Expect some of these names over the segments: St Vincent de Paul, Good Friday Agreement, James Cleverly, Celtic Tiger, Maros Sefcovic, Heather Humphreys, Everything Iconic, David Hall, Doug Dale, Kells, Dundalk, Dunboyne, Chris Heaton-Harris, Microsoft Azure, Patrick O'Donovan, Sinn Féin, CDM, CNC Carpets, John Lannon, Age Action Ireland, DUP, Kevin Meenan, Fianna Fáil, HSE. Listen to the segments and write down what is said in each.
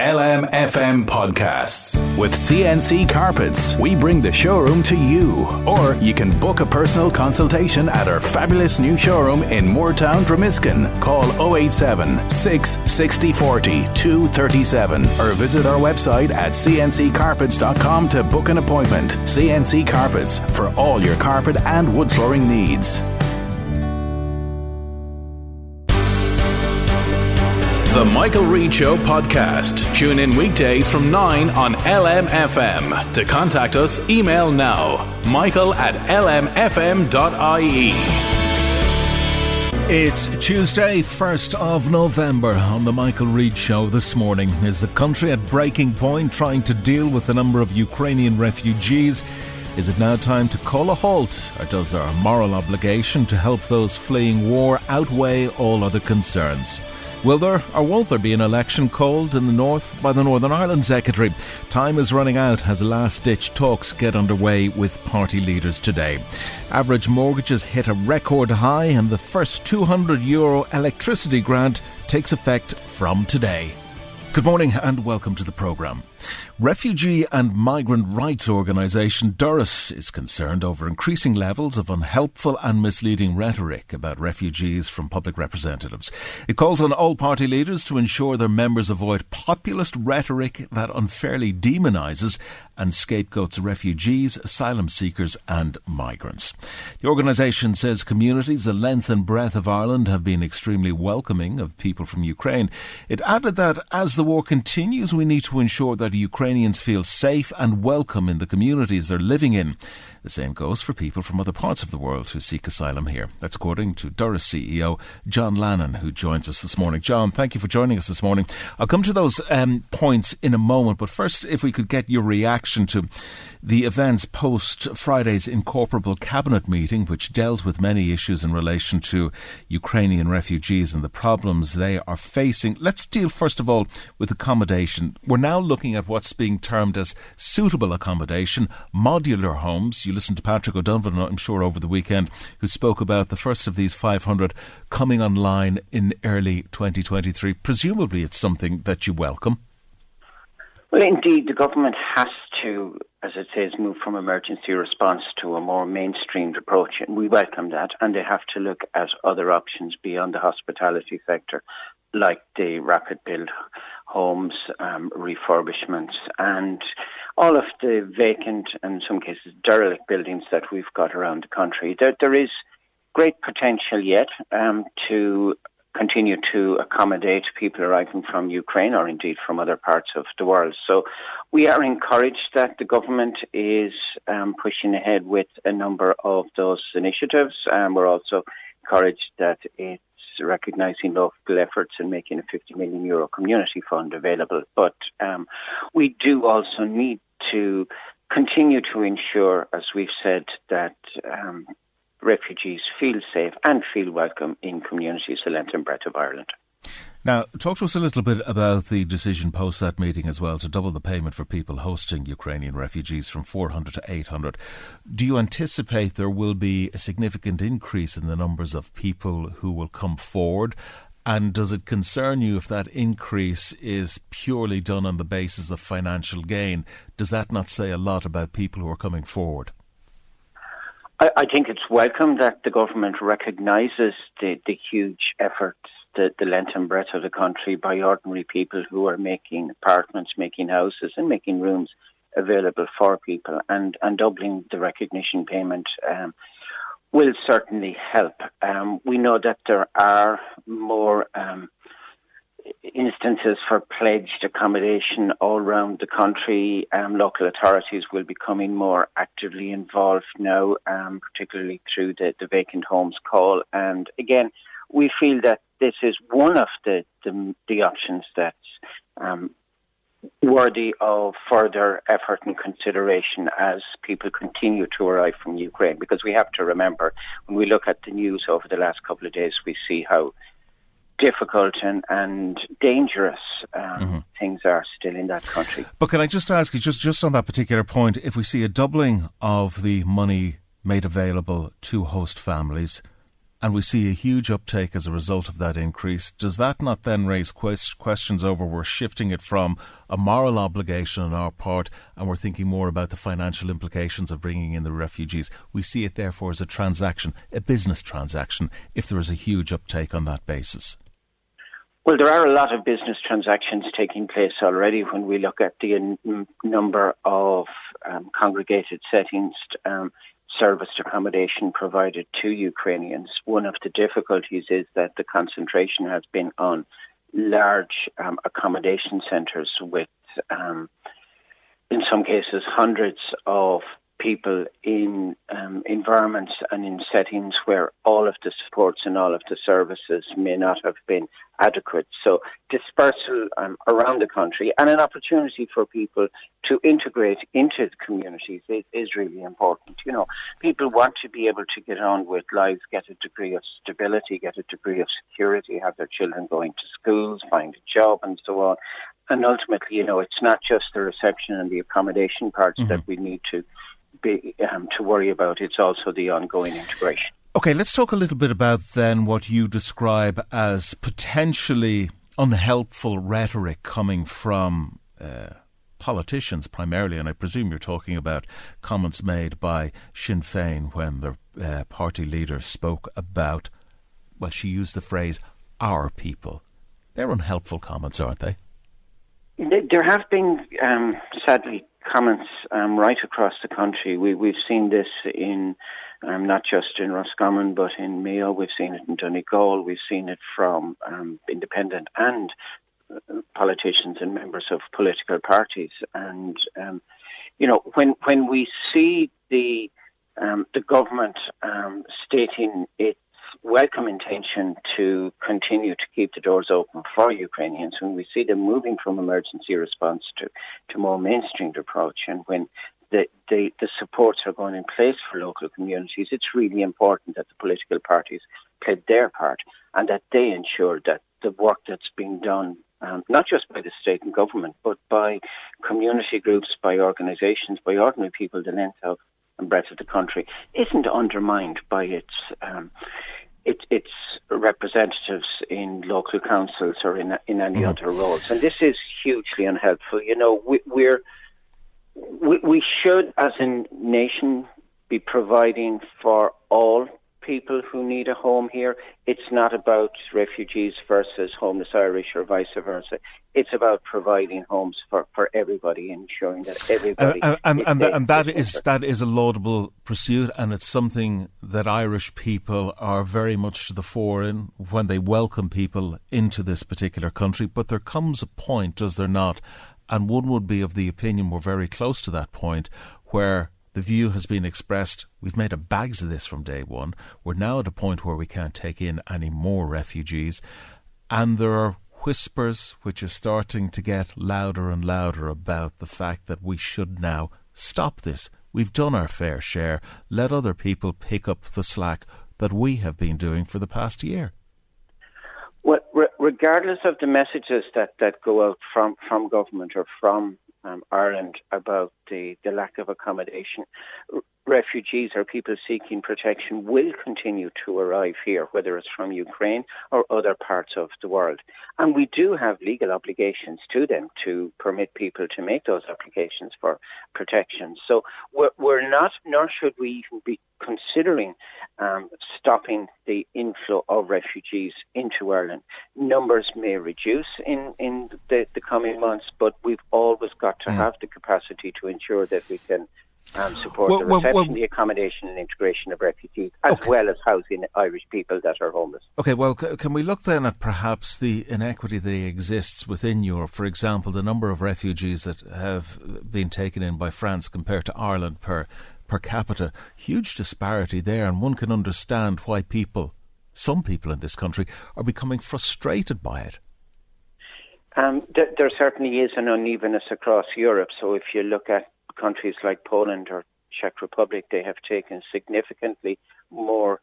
LMFM Podcasts. With CNC Carpets, we bring the showroom to you. Or you can book a personal consultation at our fabulous new showroom in Moortown, Dromiskin. Call 087-660-40-237 or visit our website at cnccarpets.com to book an appointment. CNC Carpets, for all your carpet and wood flooring needs. The Michael Reid Show podcast. Tune in weekdays from 9 on LMFM. To contact us, email now, michael@lmfm.ie. It's Tuesday, 1st of November on the Michael Reid Show. This morning, is the country at breaking point trying to deal with the number of Ukrainian refugees? Is it now time to call a halt, or does our moral obligation to help those fleeing war outweigh all other concerns? Will there or won't there be an election called in the north by the Northern Ireland Secretary? Time is running out as last-ditch talks get underway with party leaders today. Average mortgages hit a record high and the first €200 electricity grant takes effect from today. Good morning and welcome to the programme. Refugee and migrant rights organisation Doras is concerned over increasing levels of unhelpful and misleading rhetoric about refugees from public representatives. It calls on all party leaders to ensure their members avoid populist rhetoric that unfairly demonises and scapegoats refugees, asylum seekers and migrants. The organisation says communities the length and breadth of Ireland have been extremely welcoming of people from Ukraine. It added that as the war continues, we need to ensure that Ukrainians feel safe and welcome in the communities they're living in. The same goes for people from other parts of the world who seek asylum here. That's according to Doras CEO John Lannon, who joins us this morning. John, thank you for joining us this morning. I'll come to those points in a moment, but first, if we could get your reaction to the events post Friday's Incorporable Cabinet meeting, which dealt with many issues in relation to Ukrainian refugees and the problems they are facing. Let's deal first of all with accommodation. We're now looking at what's being termed as suitable accommodation, modular homes. You listened to Patrick O'Donovan, I'm sure, over the weekend, who spoke about the first of these 500 coming online in early 2023. Presumably it's something that you welcome. Well, indeed, the government has to, as it says, move from emergency response to a more mainstreamed approach, and we welcome that. And they have to look at other options beyond the hospitality sector, like the rapid build homes, refurbishments, and all of the vacant and in some cases derelict buildings that we've got around the country. There is great potential yet to continue to accommodate people arriving from Ukraine or indeed from other parts of the world. So we are encouraged that the government is pushing ahead with a number of those initiatives. We're also encouraged that it's recognising local efforts and making a €50 million community fund available. But we do also need to continue to ensure, as we've said, that refugees feel safe and feel welcome in communities the length and breadth of Ireland. Now, talk to us a little bit about the decision post that meeting as well to double the payment for people hosting Ukrainian refugees from 400 to 800. Do you anticipate there will be a significant increase in the numbers of people who will come forward? And does it concern you if that increase is purely done on the basis of financial gain? Does that not say a lot about people who are coming forward? I think it's welcome that the government recognises the huge effort, the length and breadth of the country by ordinary people who are making apartments, making houses and making rooms available for people, and doubling the recognition payment will certainly help. We know that there are more instances for pledged accommodation all around the country. Local authorities will be becoming more actively involved now, particularly through the Vacant Homes Call. And again, we feel that this is one of the options that's worthy of further effort and consideration as people continue to arrive from Ukraine. Because we have to remember, when we look at the news over the last couple of days, we see how difficult and dangerous things are still in that country. But can I just ask you, just on that particular point, if we see a doubling of the money made available to host families, and we see a huge uptake as a result of that increase, does that not then raise questions over we're shifting it from a moral obligation on our part and we're thinking more about the financial implications of bringing in the refugees? We see it therefore as a transaction, a business transaction, if there is a huge uptake on that basis. Well, there are a lot of business transactions taking place already when we look at the number of congregated settings, serviced accommodation provided to Ukrainians. One of the difficulties is that the concentration has been on large accommodation centres with, in some cases, hundreds of people in environments and in settings where all of the supports and all of the services may not have been adequate. So dispersal around the country and an opportunity for people to integrate into the communities is really important. You know, people want to be able to get on with lives, get a degree of stability, get a degree of security, have their children going to schools, find a job and so on. And ultimately, you know, it's not just the reception and the accommodation parts that we need to worry about. It's also the ongoing integration. Okay, let's talk a little bit about then what you describe as potentially unhelpful rhetoric coming from politicians primarily, and I presume you're talking about comments made by Sinn Féin when the party leader spoke about, well, she used the phrase, our people. They're unhelpful comments, aren't they? There have been, sadly, comments right across the country. We've seen this in not just in Roscommon but in Mayo. We've seen it in Donegal. We've seen it from independent and politicians and members of political parties. And you know, when we see the government stating its welcome intention to continue to keep the doors open for Ukrainians, when we see them moving from emergency response to more mainstreamed approach, and when the supports are going in place for local communities, it's really important that the political parties play their part and that they ensure that the work that's being done, not just by the state and government, but by community groups, by organisations, by ordinary people, the length of and breadth of the country, isn't undermined by its representatives in local councils or in any other roles. And this is hugely unhelpful. You know, we should, as a nation, be providing for all people who need a home here. It's not about refugees versus homeless Irish or vice versa. It's about providing homes for everybody, ensuring that everybody... And that is a laudable pursuit, and it's something that Irish people are very much to the fore in when they welcome people into this particular country. But there comes a point, does there not, and one would be of the opinion we're very close to that point, where the view has been expressed, we've made a bags of this from day one, we're now at a point where we can't take in any more refugees, and there are whispers which are starting to get louder and louder about the fact that we should now stop this. We've done our fair share. Let other people pick up the slack that we have been doing for the past year. Well, regardless of the messages that go out from government or from Ireland about the lack of accommodation, refugees or people seeking protection will continue to arrive here, whether it's from Ukraine or other parts of the world. And we do have legal obligations to them to permit people to make those applications for protection. So we're not, nor should we even be considering considering stopping the inflow of refugees into Ireland. Numbers may reduce in the coming months, but we've always got to have the capacity to ensure that we can support the reception, the accommodation and integration of refugees, as well as housing Irish people that are homeless. OK, well, can we look then at perhaps the inequity that exists within Europe? For example, the number of refugees that have been taken in by France compared to Ireland per capita. Huge disparity there, and one can understand why people, some people in this country, are becoming frustrated by it. There certainly is an unevenness across Europe. So if you look at countries like Poland or Czech Republic, they have taken significantly more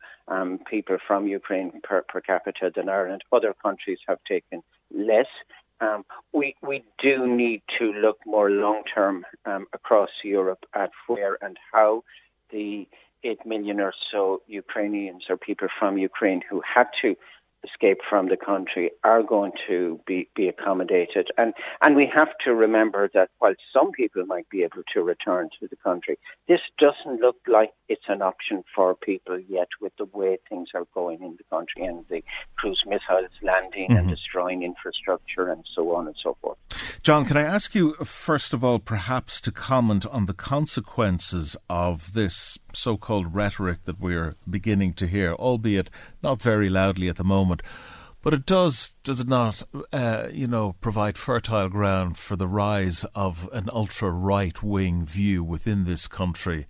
people from Ukraine per capita than Ireland. Other countries have taken less. We do need to look more long-term across Europe at where and how the 8 million or so Ukrainians or people from Ukraine who had to escape from the country are going to be accommodated. And we have to remember that while some people might be able to return to the country, this doesn't look like it's an option for people yet with the way things are going in the country and the cruise missiles landing and destroying infrastructure and so on and so forth. John, can I ask you, first of all, perhaps to comment on the consequences of this so-called rhetoric that we're beginning to hear, albeit not very loudly at the moment, but it does it not, provide fertile ground for the rise of an ultra-right-wing view within this country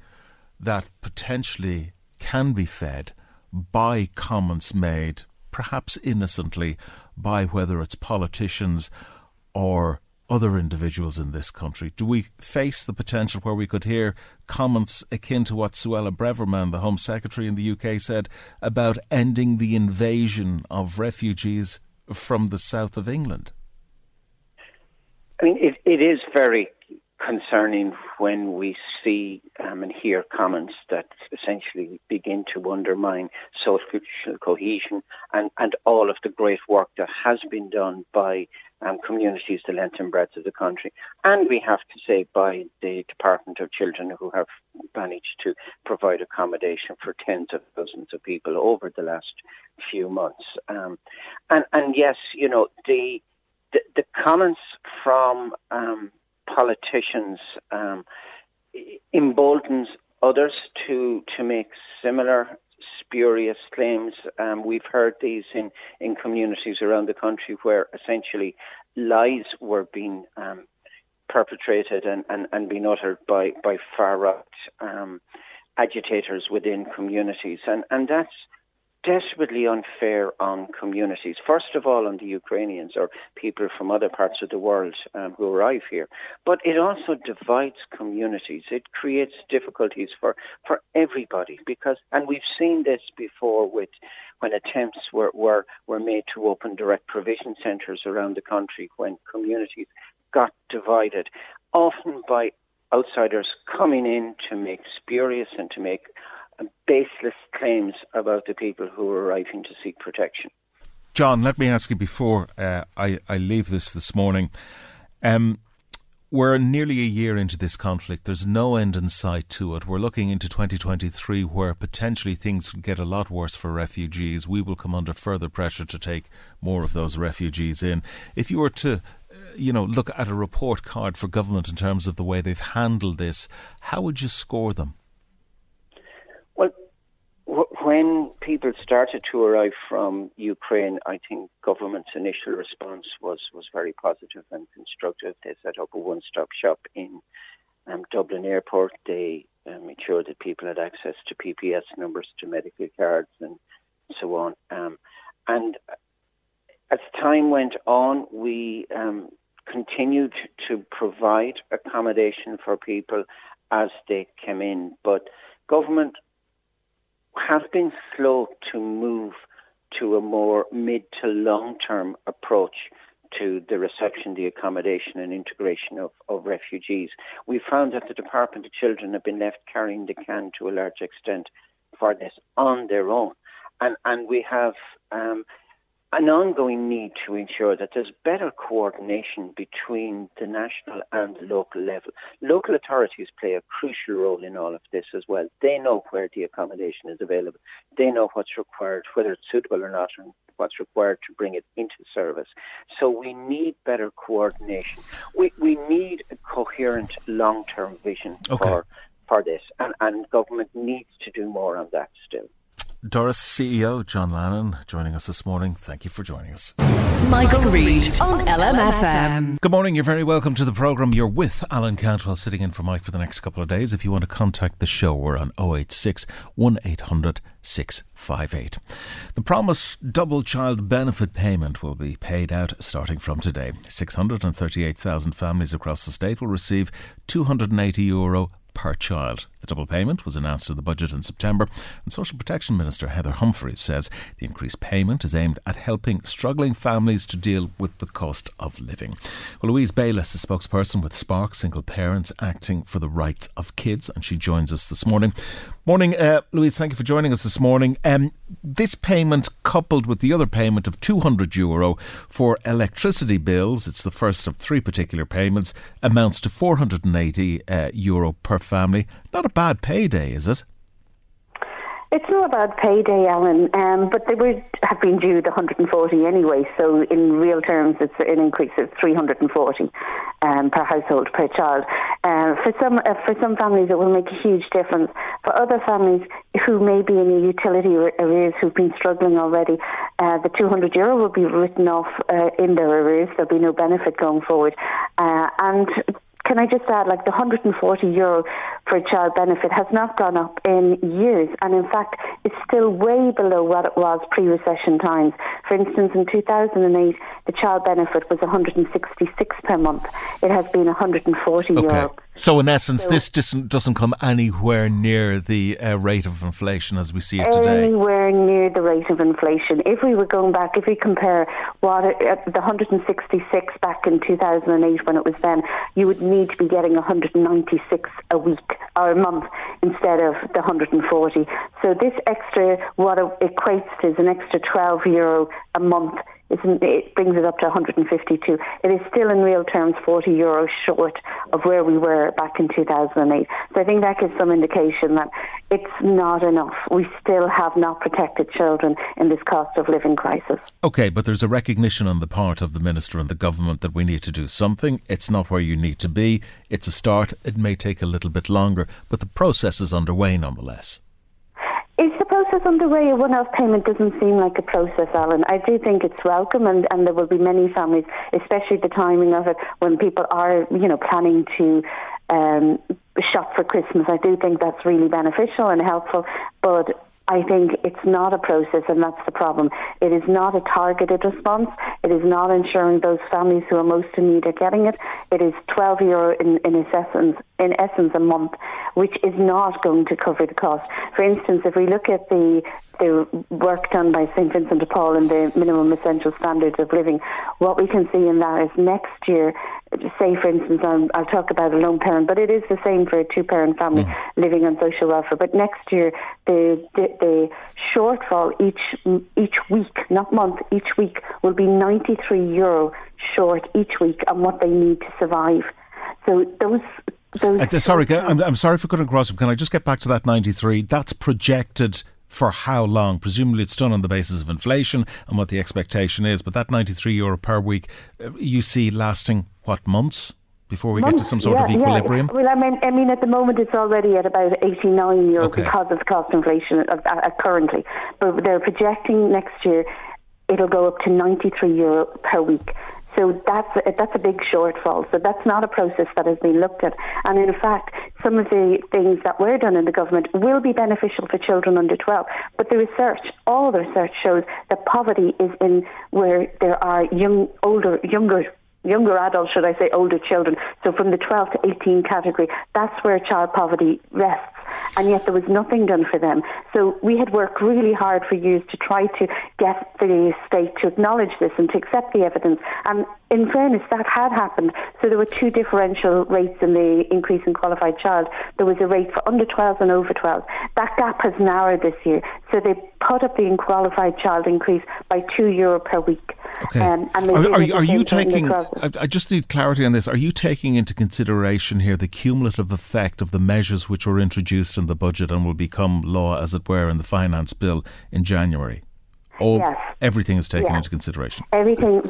that potentially can be fed by comments made, perhaps innocently, by whether it's politicians or other individuals in this country? Do we face the potential where we could hear comments akin to what Suella Braverman, the Home Secretary in the UK, said about ending the invasion of refugees from the south of England? I mean, it is very concerning when we see and hear comments that essentially begin to undermine social cohesion and all of the great work that has been done by communities the length and breadth of the country. And we have to say by the Department of Children, who have managed to provide accommodation for tens of thousands of people over the last few months. And yes, you know, the comments from politicians emboldens others to make similar spurious claims. We've heard these in communities around the country where essentially lies were being perpetrated and being uttered by far-right agitators within communities. And that's desperately unfair on communities. First of all, on the Ukrainians or people from other parts of the world who arrive here. But it also divides communities. It creates difficulties for everybody because, and we've seen this before with when attempts were made to open direct provision centres around the country when communities got divided, often by outsiders coming in to make spurious and to make baseless claims about the people who are arriving to seek protection. John, let me ask you before I leave this morning. We're nearly a year into this conflict. There's no end in sight to it. We're looking into 2023 where potentially things get a lot worse for refugees. We will come under further pressure to take more of those refugees in. If you were to look at a report card for government in terms of the way they've handled this, how would you score them? When people started to arrive from Ukraine, I think government's initial response was very positive and constructive. They set up a one-stop shop in Dublin Airport. They ensured that people had access to PPS numbers, to medical cards and so on. And as time went on, we continued to provide accommodation for people as they came in. But government have been slow to move to a more mid to long-term approach to the reception, the accommodation and integration of refugees. We found that the Department of Children have been left carrying the can to a large extent for this on their own. And we have an ongoing need to ensure that there's better coordination between the national and local level. Local authorities play a crucial role in all of this as well. They know where the accommodation is available. They know what's required, whether it's suitable or not, and what's required to bring it into service. So we need better coordination. We need a coherent long-term vision for this, and government needs to do more on that still. Doras CEO John Lannon joining us this morning. Thank you for joining us. Michael Reid on LMFM. Good morning, you're very welcome to the programme. You're with Alan Cantwell sitting in for Mike for the next couple of days. If you want to contact the show, we're on 086 1800 658. The promised double child benefit payment will be paid out starting from today. 638,000 families across the state will receive €280 per child. The double payment was announced in the budget in September, and Social Protection Minister Heather Humphreys says the increased payment is aimed at helping struggling families to deal with the cost of living. Well, Louise Bayliss is a spokesperson with Spark, Single Parents Acting for the Rights of Kids, and she joins us this morning. Morning, Louise, thank you for joining us this morning. This payment, coupled with the other payment of €200 for electricity bills, it's the first of three particular payments, amounts to €480 per family. Not a bad payday, is it? It's not a bad payday, Alan, but they would have been due the 140 anyway, so in real terms it's an increase of 340 per household, per child. For some families it will make a huge difference. For other families who may be in utility arrears who've been struggling already, the €200 will be written off in their arrears. There'll be no benefit going forward. And can I just add, like, the €140 for child benefit has not gone up in years, and in fact it's still way below what it was pre-recession times. For instance, in 2008 the child benefit was €166 per month. It has been €140. Okay. So in essence, this doesn't come anywhere near the rate of inflation as we see it today. Anywhere near the rate of inflation. If we were going back, if we compare what the 166 back in 2008 when it was then, you would need to be getting 196 a week or a month instead of the 140. So this extra, what it equates to is an extra €12 a month. It brings it up to 152. It is still in real terms €40 short of where we were back in 2008. So I think that gives some indication that it's not enough. We still have not protected children in this cost of living crisis. Okay, but there's a recognition on the part of the Minister and the government that we need to do something. It's not where you need to be. It's a start. It may take a little bit longer, but the process is underway nonetheless. Is the process underway? A one-off payment doesn't seem like a process, Alan. I do think it's welcome, and there will be many families, especially the timing of it, when people are, you know, planning to shop for Christmas. I do think that's really beneficial and helpful, but I think it's not a process, and that's the problem. It is not a targeted response. It is not ensuring those families who are most in need are getting it. It is €12 in essence a month, which is not going to cover the cost. For instance, if we look at the work done by St Vincent de Paul and the minimum essential standards of living, what we can see in that is next year, say for instance, I'll talk about a lone parent, but it is the same for a two-parent family living on social welfare. But next year, the shortfall each week, not month, each week will be €93 short each week on what they need to survive. So I'm sorry for cutting across. Can I just get back to that 93? That's projected for how long? Presumably it's done on the basis of inflation and what the expectation is. But that €93 per week, you see lasting what, months? Before we get to some sort of equilibrium? Yeah. Well, I mean, at the moment it's already at about €89 because of cost inflation currently. But they're projecting next year it'll go up to €93 per week. So that's a big shortfall. So that's not a process that has been looked at. And in fact, some of the things that were done in the government will be beneficial for children under 12. But the research, all the research shows that poverty is in where there are younger younger adults, should I say, older children. So from the 12 to 18 category, that's where child poverty rests. And yet there was nothing done for them. So we had worked really hard for years to try to get the state to acknowledge this and to accept the evidence. And in fairness, that had happened. So there were two differential rates in the increase in qualified child. There was a rate for under 12 and over 12. That gap has narrowed this year. So they put up the qualified child increase by €2 per week. Okay. Are you taking? I just need clarity on this. Are you taking into consideration here the cumulative effect of the measures which were introduced in the budget and will become law, as it were, in the finance bill in January? Or yes. Everything is taken into consideration? Everything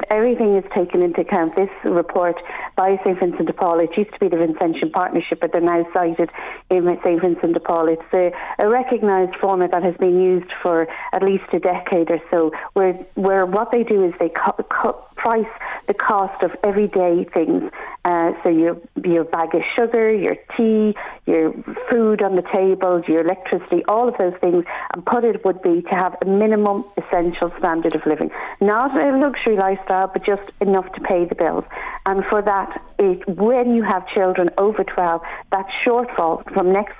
is taken into account. This report by St Vincent de Paul, it used to be the Vincentian Partnership, but they're now cited in St Vincent de Paul. It's a recognised format that has been used for at least a decade or so, where what they do is they price the cost of everyday things. So your bag of sugar, your tea, your food on the table, your electricity, all of those things, and put it would be to have a minimum essential standard of living. Not a luxury lifestyle, but just enough to pay the bills. And for that, when you have children over 12, that shortfall from next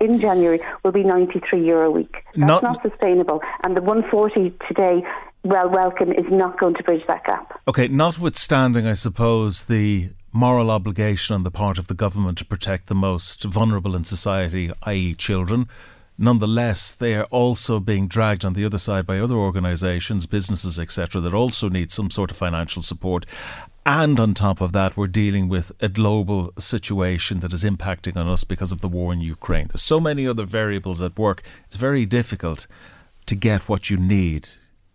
in January will be €93 a week. That's not sustainable. And the 140 today, well, welcome, is not going to bridge that gap. Okay, notwithstanding, I suppose, the moral obligation on the part of the government to protect the most vulnerable in society, i.e. children, nonetheless, they are also being dragged on the other side by other organisations, businesses, etc., that also need some sort of financial support. And on top of that, we're dealing with a global situation that is impacting on us because of the war in Ukraine. There's so many other variables at work. It's very difficult to get what you need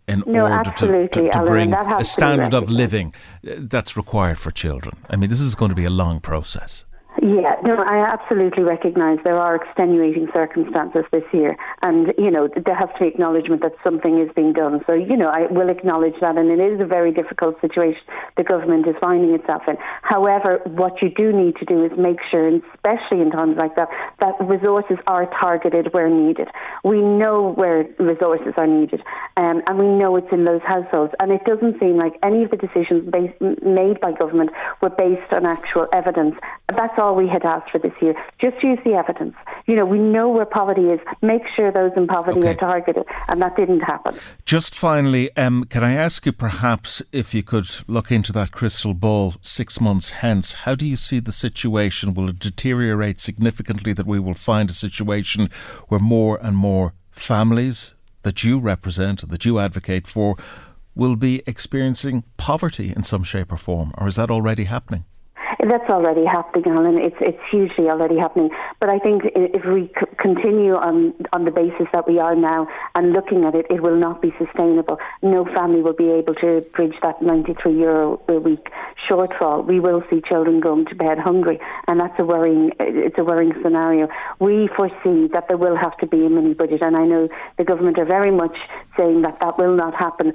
in order to bring a standard of living that's required for children. I mean, this is going to be a long process. Yeah, no, I absolutely recognise there are extenuating circumstances this year, and there has to be acknowledgement that something is being done. So I will acknowledge that, and it is a very difficult situation the government is finding itself in. However, what you do need to do is make sure, and especially in times like that, that resources are targeted where needed. We know where resources are needed, and we know it's in those households. And it doesn't seem like any of the decisions made by government were based on actual evidence. That's all we had asked for this year. Just use the evidence. We know where poverty is. Make sure those in poverty are targeted, and that didn't happen. Just finally, can I ask you perhaps if you could look into that crystal ball 6 months hence, how do you see the situation? Will it deteriorate significantly that we will find a situation where more and more families that you represent, that you advocate for, will be experiencing poverty in some shape or form? Or is that already happening? That's already happening, Alan. It's hugely already happening. But I think if we continue on the basis that we are now and looking at it, it will not be sustainable. No family will be able to bridge that €93 a week shortfall. We will see children going to bed hungry, and that's a worrying scenario. We foresee that there will have to be a mini budget, and I know the government are very much saying that will not happen.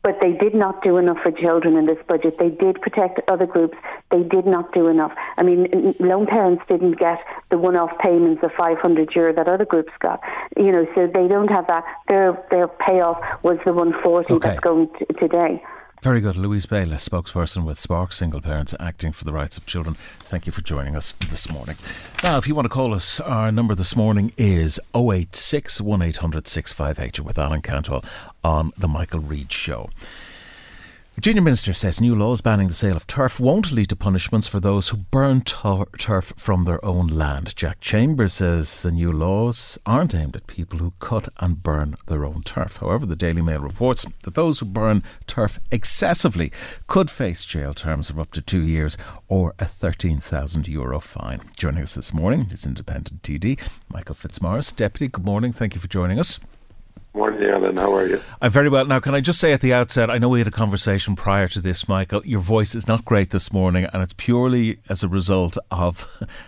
But they did not do enough for children in this budget. They did protect other groups. They did not do enough. I mean, lone parents didn't get the one-off payments of €500 that other groups got. So they don't have that. Their payoff was the 140 that's going today. Very good. Louise Bayliss, spokesperson with Spark, Single Parents Acting for the Rights of Children. Thank you for joining us this morning. Now, if you want to call us, our number this morning is 086 1800 658. You're with Alan Cantwell on The Michael Reid Show. The Junior Minister says new laws banning the sale of turf won't lead to punishments for those who burn turf from their own land. Jack Chambers says the new laws aren't aimed at people who cut and burn their own turf. However, the Daily Mail reports that those who burn turf excessively could face jail terms of up to 2 years or a €13,000 fine. Joining us this morning is Independent TD Michael Fitzmaurice. Deputy, good morning. Thank you for joining us. Morning, Alan. How are you? I'm very well. Now, can I just say at the outset, I know we had a conversation prior to this, Michael. Your voice is not great this morning, and it's purely as a result of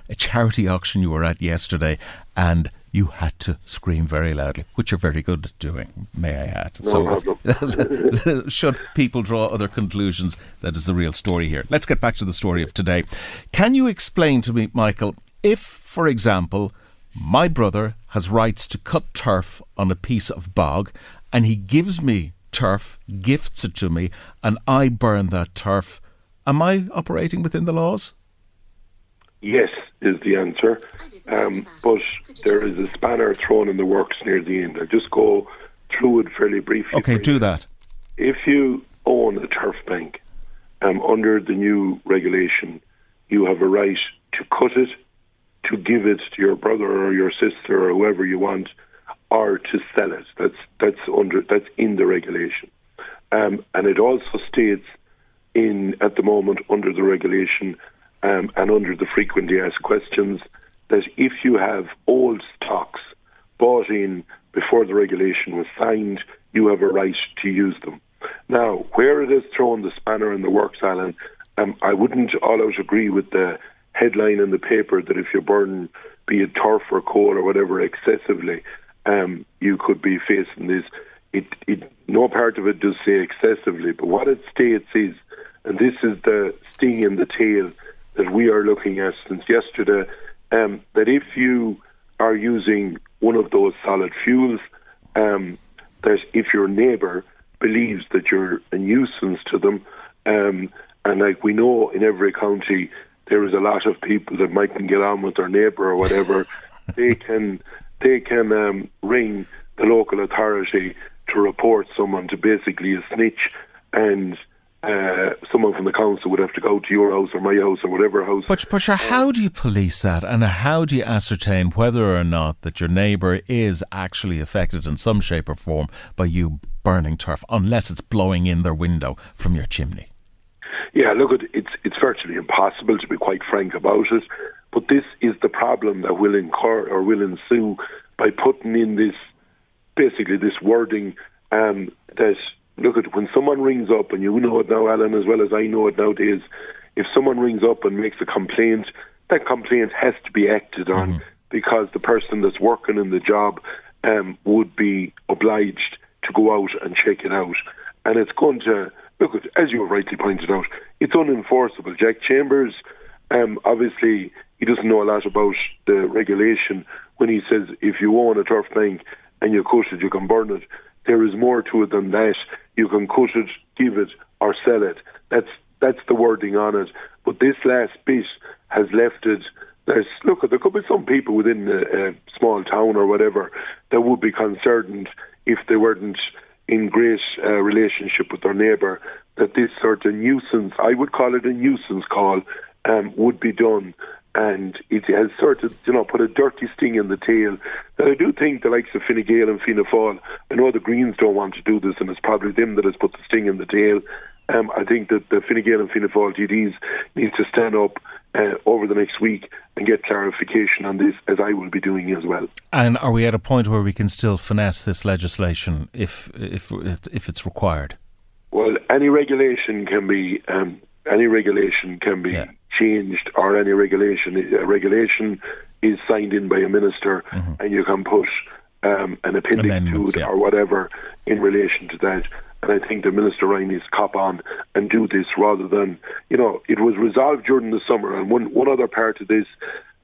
a charity auction you were at yesterday, and you had to scream very loudly, which you're very good at doing, may I add. No problem. Should people draw other conclusions, that is the real story here. Let's get back to the story of today. Can you explain to me, Michael, if, for example, my brother has rights to cut turf on a piece of bog, and he gives me turf, gifts it to me, and I burn that turf, Am I operating within the laws? Yes, is the answer. But there is a spanner thrown in the works near the end. I'll just go through it fairly briefly. Okay, do that. If you own a turf bank, under the new regulation, you have a right to cut it, to give it to your brother or your sister or whoever you want, or to sell it. That's in the regulation. And it also states in, at the moment, under the regulation, and under the frequently asked questions, that if you have old stocks bought in before the regulation was signed, you have a right to use them. Now, where it is thrown the spanner in the works, Alan, I wouldn't all out agree with the headline in the paper that if you burn, be it turf or coal or whatever, excessively, you could be facing this. No part of it does say excessively, but what it states is, and this is the sting in the tail that we are looking at since yesterday, that if you are using one of those solid fuels, that if your neighbour believes that you're a nuisance to them, and like we know in every county, there is a lot of people that mightn't get on with their neighbour or whatever, they can ring the local authority to report someone to basically a snitch, and someone from the council would have to go to your house or my house or whatever house. But sure, how do you police that, and how do you ascertain whether or not that your neighbour is actually affected in some shape or form by you burning turf, unless it's blowing in their window from your chimney? Yeah, look, it's virtually impossible, to be quite frank about it, but this is the problem that will incur or will ensue by putting in this, basically this wording, that, look, at when someone rings up, and you know it now, Alan, as well as I know it nowadays, if someone rings up and makes a complaint, that complaint has to be acted on, because the person that's working in the job would be obliged to go out and check it out. And it's going to, look, as you rightly pointed out, it's unenforceable. Jack Chambers, obviously, he doesn't know a lot about the regulation when he says if you own a turf bank and you cut it, you can burn it. There is more to it than that. You can cut it, give it, or sell it. That's the wording on it. But this last bit has left it. Look, there could be some people within a small town or whatever that would be concerned if they weren't in great relationship with their neighbour, that this sort of nuisance, I would call it a nuisance call, would be done. And it has sort of, put a dirty sting in the tail. That I do think the likes of Fine Gael and Fianna Fáil, I know the Greens don't want to do this, and it's probably them that has put the sting in the tail. I think that the Fine Gael and Fianna Fáil TDs need to stand up over the next week and get clarification on this, as I will be doing as well. And are we at a point where we can still finesse this legislation if it's required? Well, any regulation can be changed, or any regulation is signed in by a minister, and you can put an appendix to it or whatever in relation to that. And I think the Minister Ryan needs to cop on and do this rather than, it was resolved during the summer. And one other part of this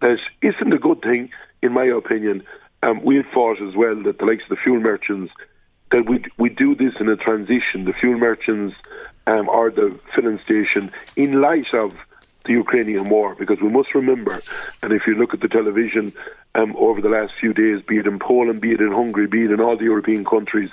that isn't a good thing, in my opinion, we had fought as well that the likes of the fuel merchants, that we do this in a transition. The fuel merchants are the filling station in light of the Ukrainian war, because we must remember, and if you look at the television over the last few days, be it in Poland, be it in Hungary, be it in all the European countries,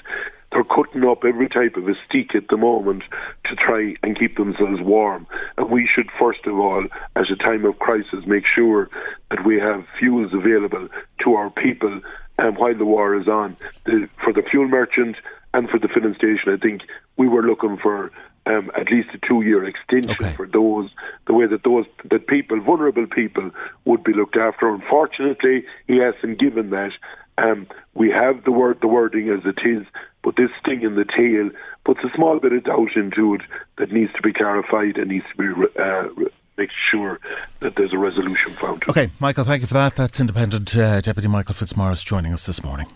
they're cutting up every type of a stick at the moment to try and keep themselves warm. And we should, first of all, at a time of crisis, make sure that we have fuels available to our people while the war is on. For the fuel merchant and for the filling station, I think we were looking for at least a 2-year extension for those, the way that vulnerable people would be looked after. Unfortunately, he hasn't given that. We have the wording as it is, but this sting in the tail puts a small bit of doubt into it that needs to be clarified and needs to be make sure that there's a resolution found. Okay, Michael, thank you for that. That's Independent Deputy Michael Fitzmaurice joining us this morning.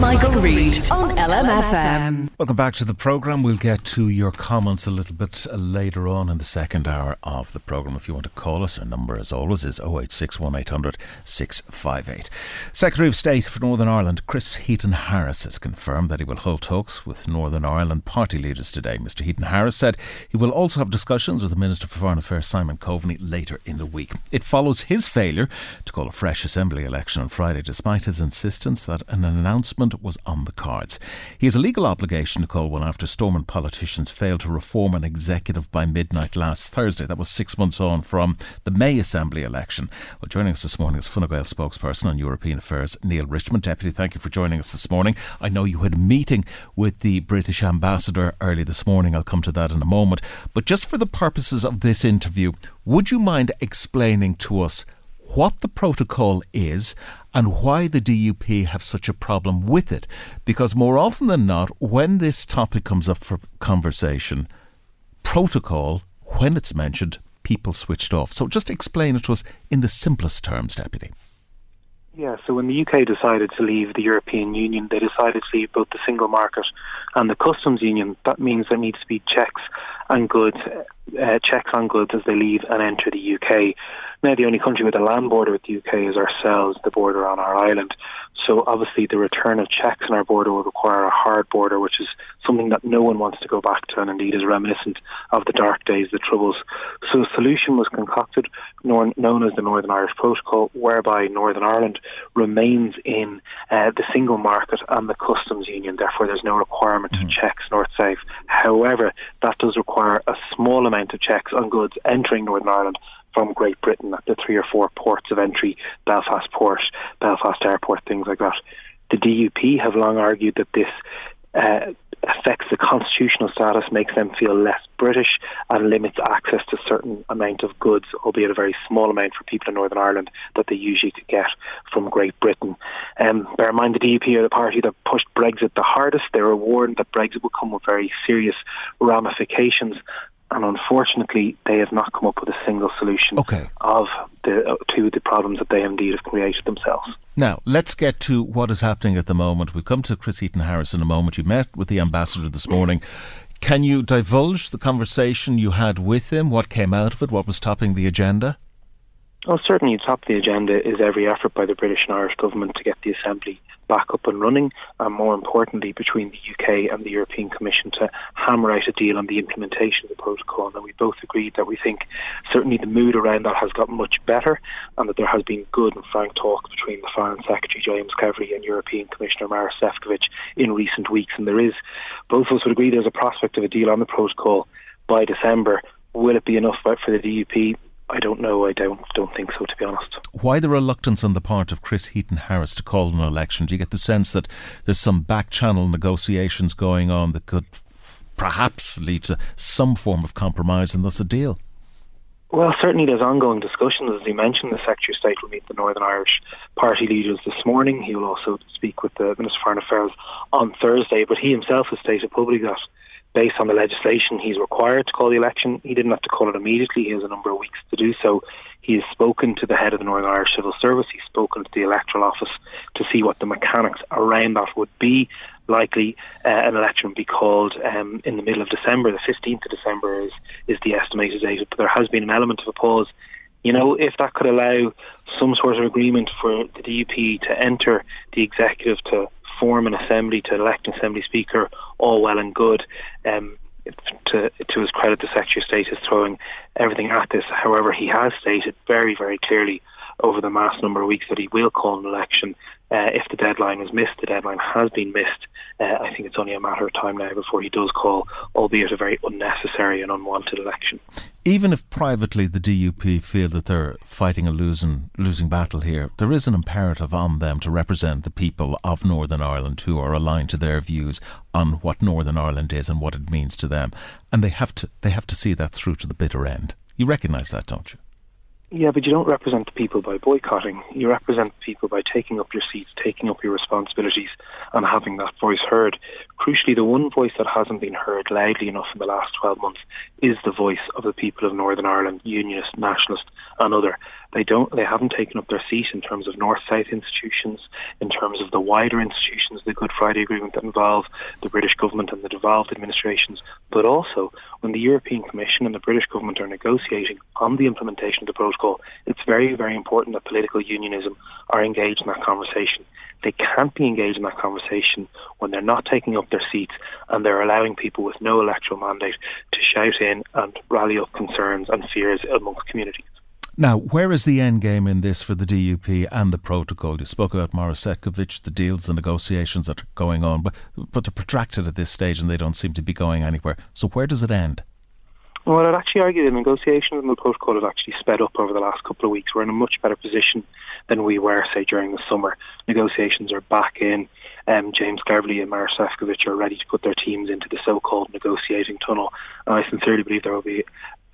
Michael Reid on LMFM. Welcome back to the programme. We'll get to your comments a little bit later on in the second hour of the programme. If you want to call us, our number as always is 0861 800 658. Secretary of State for Northern Ireland Chris Heaton-Harris has confirmed that he will hold talks with Northern Ireland party leaders today. Mr Heaton-Harris said he will also have discussions with the Minister for Foreign Affairs Simon Coveney later in the week. It follows his failure to call a fresh Assembly election on Friday despite his insistence that an announcement was on the cards. He has a legal obligation to call one after Stormont politicians failed to reform an executive by midnight last Thursday. That was 6 months on from the May Assembly election. Well, joining us this morning is Fine Gael spokesperson on European Affairs, Neil Richmond. Deputy, thank you for joining us this morning. I know you had a meeting with the British ambassador early this morning. I'll come to that in a moment. But just for the purposes of this interview, would you mind explaining to us what the protocol is and why the DUP have such a problem with it? Because more often than not, when this topic comes up for conversation, protocol, when it's mentioned, people switched off. So just explain it to us in the simplest terms, Deputy. Yeah, so when the UK decided to leave the European Union, they decided to leave both the single market and the customs union. That means there needs to be checks on goods as they leave and enter the UK. Now, the only country with a land border with the UK is ourselves, the border on our island. So obviously the return of checks on our border will require a hard border, which is something that no one wants to go back to and indeed is reminiscent of the dark days, the Troubles. So a solution was concocted, known as the Northern Irish Protocol, whereby Northern Ireland remains in the single market and the customs union. Therefore, there's no requirement of checks north-south. However, that does require a small amount of checks on goods entering Northern Ireland from Great Britain at the 3 or 4 ports of entry, Belfast Port, Belfast Airport, things like that. The DUP have long argued that this affects the constitutional status, makes them feel less British and limits access to certain amount of goods, albeit a very small amount for people in Northern Ireland that they usually could get from Great Britain. Bear in mind the DUP are the party that pushed Brexit the hardest. They were warned that Brexit would come with very serious ramifications. And unfortunately, they have not come up with a single solution to the problems that they indeed have created themselves. Now, let's get to what is happening at the moment. We'll come to Chris Heaton-Harris in a moment. You met with the ambassador this morning. Can you divulge the conversation you had with him? What came out of it? What was topping the agenda? Well, certainly top of the agenda is every effort by the British and Irish government to get the Assembly back up and running, and more importantly between the UK and the European Commission to hammer out a deal on the implementation of the protocol. And we both agreed that we think certainly the mood around that has gotten much better and that there has been good and frank talk between the Foreign Secretary James Cleverly and European Commissioner Maros Sefcovic in recent weeks, and there is, both of us would agree, there's a prospect of a deal on the protocol by December. Will it be enough for the DUP? I don't know. I don't think so, to be honest. Why the reluctance on the part of Chris Heaton-Harris to call an election? Do you get the sense that there's some back-channel negotiations going on that could perhaps lead to some form of compromise and thus a deal? Well, certainly there's ongoing discussions. As you mentioned, the Secretary of State will meet the Northern Irish party leaders this morning. He will also speak with the Minister for Foreign Affairs on Thursday, but he himself has stated publicly that based on the legislation, he's required to call the election. He didn't have to call it immediately. He has a number of weeks to do so. He has spoken to the head of the Northern Irish Civil Service. He's spoken to the Electoral Office to see what the mechanics around that would be. Likely an election would be called in the middle of December. The 15th of December is the estimated date. But there has been an element of a pause. You know, if that could allow some sort of agreement for the DUP to enter the executive to form an assembly, to elect an assembly speaker, all well and good. To his credit, the Secretary of State is throwing everything at this. However, he has stated very, very clearly over the last number of weeks that he will call an election if the deadline is missed. The deadline has been missed. I think it's only a matter of time now before he does call, albeit a very unnecessary and unwanted election. Even if privately the DUP feel that they're fighting a losing battle here, there is an imperative on them to represent the people of Northern Ireland who are aligned to their views on what Northern Ireland is and what it means to them. And they have to see that through to the bitter end. You recognise that, don't you? Yeah, but you don't represent the people by boycotting. You represent the people by taking up your seats, taking up your responsibilities and having that voice heard. Crucially, the one voice that hasn't been heard loudly enough in the last 12 months is the voice of the people of Northern Ireland, Unionist, Nationalist and other. They haven't taken up their seat in terms of North-South institutions, in terms of the wider institutions, the Good Friday Agreement that involve the British government and the devolved administrations, but also when the European Commission and the British government are negotiating on the implementation of the protocol, it's very, very important that political unionism are engaged in that conversation. They can't be engaged in that conversation when they're not taking up their seats and they're allowing people with no electoral mandate to shout in and rally up concerns and fears amongst communities. Now, where is the end game in this for the DUP and the protocol? You spoke about Maros Sefcovic, the deals, the negotiations that are going on, but they're protracted at this stage and they don't seem to be going anywhere. So where does it end? Well, I'd actually argue the negotiations and the protocol have actually sped up over the last couple of weeks. We're in a much better position than we were, say, during the summer. Negotiations are back in. James Cleverly and Maros Sefcovic are ready to put their teams into the so-called negotiating tunnel. And I sincerely believe there will be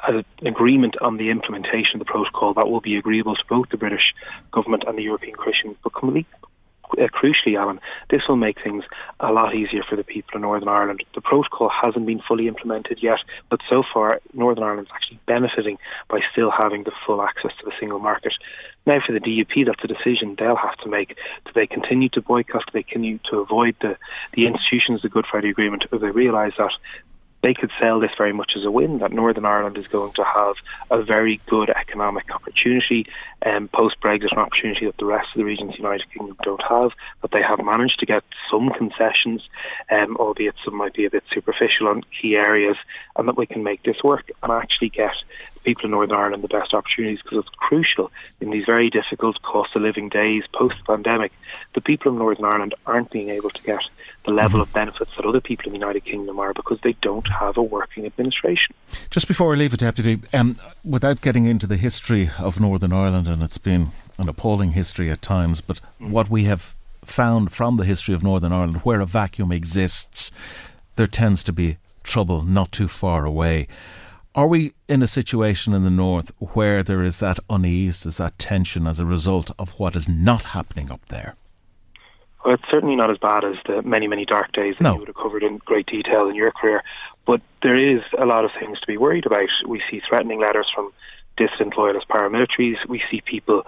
an agreement on the implementation of the protocol that will be agreeable to both the British government and the European Commission. But crucially, Alan, this will make things a lot easier for the people in Northern Ireland. The protocol hasn't been fully implemented yet, but so far Northern Ireland's actually benefiting by still having the full access to the single market. Now for the DUP, that's a decision they'll have to make. Do they continue to boycott? Do they continue to avoid the institutions, the Good Friday Agreement? Do they realise that they could sell this very much as a win, that Northern Ireland is going to have a very good economic opportunity and post-Brexit, an opportunity that the rest of the regions of the United Kingdom don't have, that they have managed to get some concessions, albeit some might be a bit superficial on key areas, and that we can make this work and actually get people in Northern Ireland the best opportunities, because it's crucial in these very difficult cost of living days post-pandemic. The people of Northern Ireland aren't being able to get the level of benefits that other people in the United Kingdom are because they don't have a working administration. Just before we leave it, Deputy, without getting into the history of Northern Ireland, and it's been an appalling history at times, but what we have found from the history of Northern Ireland, where a vacuum exists, there tends to be trouble not too far away. Are we in a situation in the north where there is that unease, there's that tension as a result of what is not happening up there? Well, it's certainly not as bad as the many, many dark days that you would have covered in great detail in your career, but there is a lot of things to be worried about. We see threatening letters from dissident loyalist paramilitaries. We see people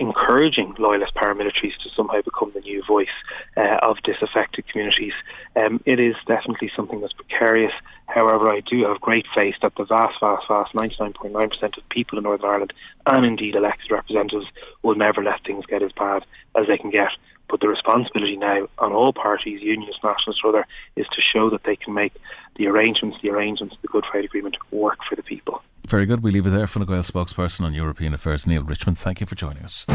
encouraging loyalist paramilitaries to somehow become the new voice of disaffected communities. It is definitely something that's precarious. However, I do have great faith that the vast, vast, vast 99.9% of people in Northern Ireland and indeed elected representatives will never let things get as bad as they can get. But the responsibility now on all parties, unions, nationalists or other, is to show that they can make the arrangements of the Good Friday Agreement work for the people. Very good. We leave it there. Fine Gael spokesperson on European Affairs, Neil Richmond. Thank you for joining us.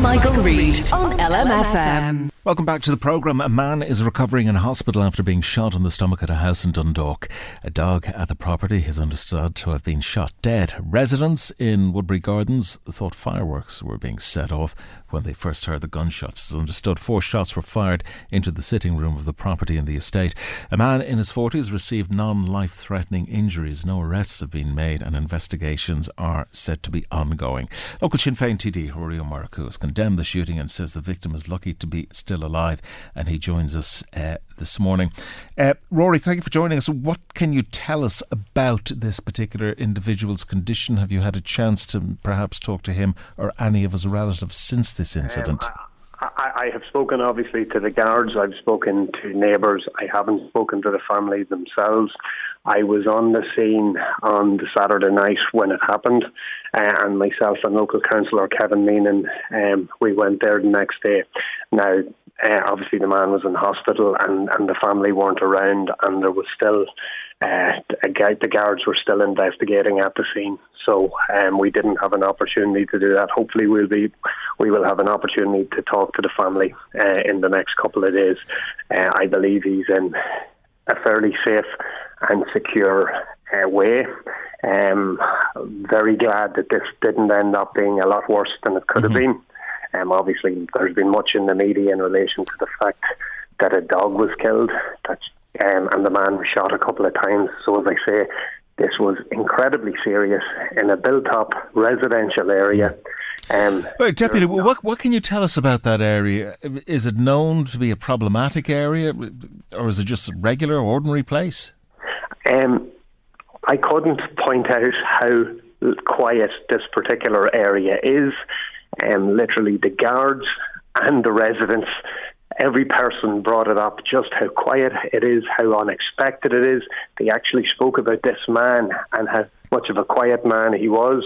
Michael Reid on LMFM. Welcome back to the programme. A man is recovering in hospital after being shot in the stomach at a house in Dundalk. A dog at the property is understood to have been shot dead. Residents in Woodbury Gardens thought fireworks were being set off when they first heard the gunshots. It's understood 4 shots were fired into the sitting room of the property in the estate. A man in his 40s received non-life-threatening injuries. No arrests have been made and investigations are said to be ongoing. Local Sinn Féin TD Rory O'Maraku has condemned the shooting and says the victim is lucky to be still alive, and he joins us this morning. Rory, thank you for joining us. What can you tell us about this particular individual's condition? Have you had a chance to perhaps talk to him or any of his relatives since this incident? I have spoken obviously to the guards, I've spoken to neighbours, I haven't spoken to the family themselves. I was on the scene on the Saturday night when it happened, and myself and local councillor Kevin Meenan, we went there the next day. Now, obviously the man was in hospital and the family weren't around, and there was still, the guards were still investigating at the scene. So we didn't have an opportunity to do that. Hopefully we will have an opportunity to talk to the family in the next couple of days. I believe he's in a fairly safe and secure way. Very glad that this didn't end up being a lot worse than it could have been. Obviously there's been much in the media in relation to the fact that a dog was killed and the man was shot a couple of times. So as I say, This was incredibly serious in a built-up residential area. Right, Deputy, what can you tell us about that area? Is it known to be a problematic area, or is it just a regular, ordinary place? I couldn't point out how quiet this particular area is. Literally, the guards and the residents, every person brought it up, just how quiet it is, how unexpected it is. They actually spoke about this man and how much of a quiet man he was.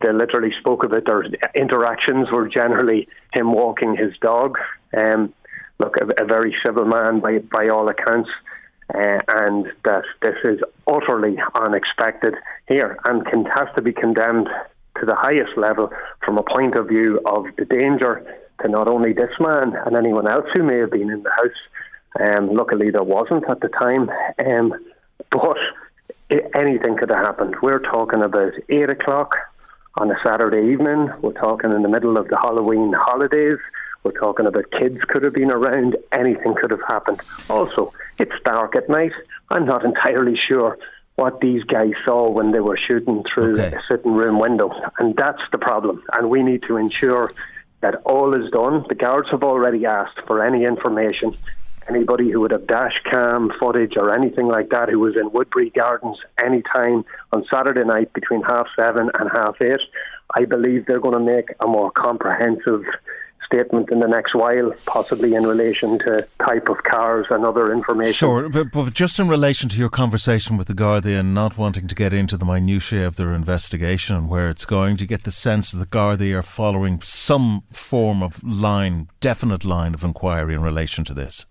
They literally spoke about their interactions were generally him walking his dog. Look, a very civil man by all accounts. And that this is utterly unexpected here and has to be condemned to the highest level from a point of view of the danger to not only this man and anyone else who may have been in the house. Luckily, there wasn't at the time. But anything could have happened. We're talking about 8 o'clock on a Saturday evening. We're talking in the middle of the Halloween holidays. We're talking about kids could have been around. Anything could have happened. Also, it's dark at night. I'm not entirely sure what these guys saw when they were shooting through a sitting room window. And that's the problem. And we need to ensure that all is done. The guards have already asked for any information. Anybody who would have dash cam footage or anything like that who was in Woodbury Gardens any time on Saturday night between 7:30 and 8:30, I believe they're going to make a more comprehensive statement in the next while, possibly in relation to type of cars and other information. Sure, but just in relation to your conversation with the Gardaí, not wanting to get into the minutiae of their investigation and where it's going, do you get the sense that the Gardaí are following some form of line, definite line of inquiry in relation to this?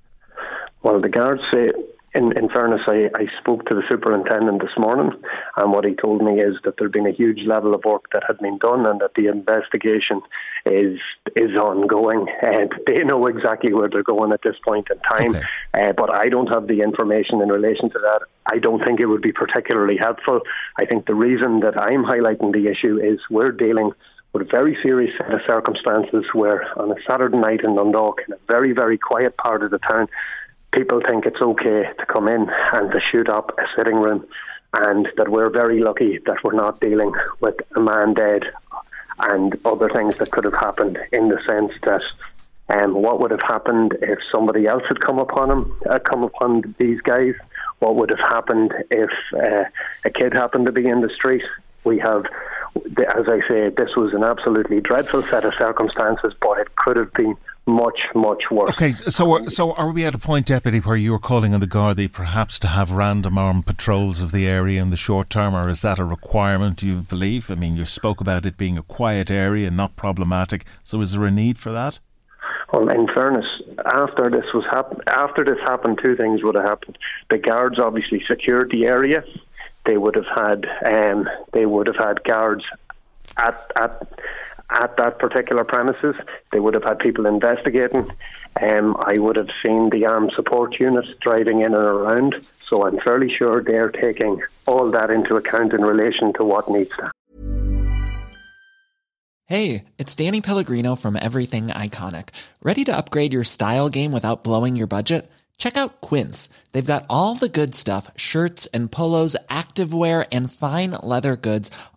Well, the guards say, in fairness, I spoke to the superintendent this morning, and what he told me is that there'd been a huge level of work that had been done and that the investigation is ongoing. And they know exactly where they're going at this point in time. Okay. But I don't have the information in relation to that. I don't think it would be particularly helpful. I think the reason that I'm highlighting the issue is we're dealing with a very serious set of circumstances where on a Saturday night in Dundalk, in a very, very quiet part of the town, people think it's okay to come in and to shoot up a sitting room, and that we're very lucky that we're not dealing with a man dead and other things that could have happened, in the sense that what would have happened if somebody else had come upon these guys? What would have happened if a kid happened to be in the street? We have, as I say, this was an absolutely dreadful set of circumstances, but it could have been much worse. Okay, so are we at a point, Deputy, where you're calling on the Gardaí perhaps to have random armed patrols of the area in the short term, or is that a requirement, do you believe? I mean, you spoke about it being a quiet area, not problematic, so is there a need for that? Well, in fairness, after this happened, two things would have happened. The guards obviously secured the area. They would have had guards at that particular premises. They would have had people investigating. I would have seen the armed support units driving in and around. So I'm fairly sure they're taking all that into account in relation to what needs to happen. Hey, it's Danny Pellegrino from Everything Iconic. Ready to upgrade your style game without blowing your budget? Check out Quince. They've got all the good stuff, shirts and polos, activewear and fine leather goods,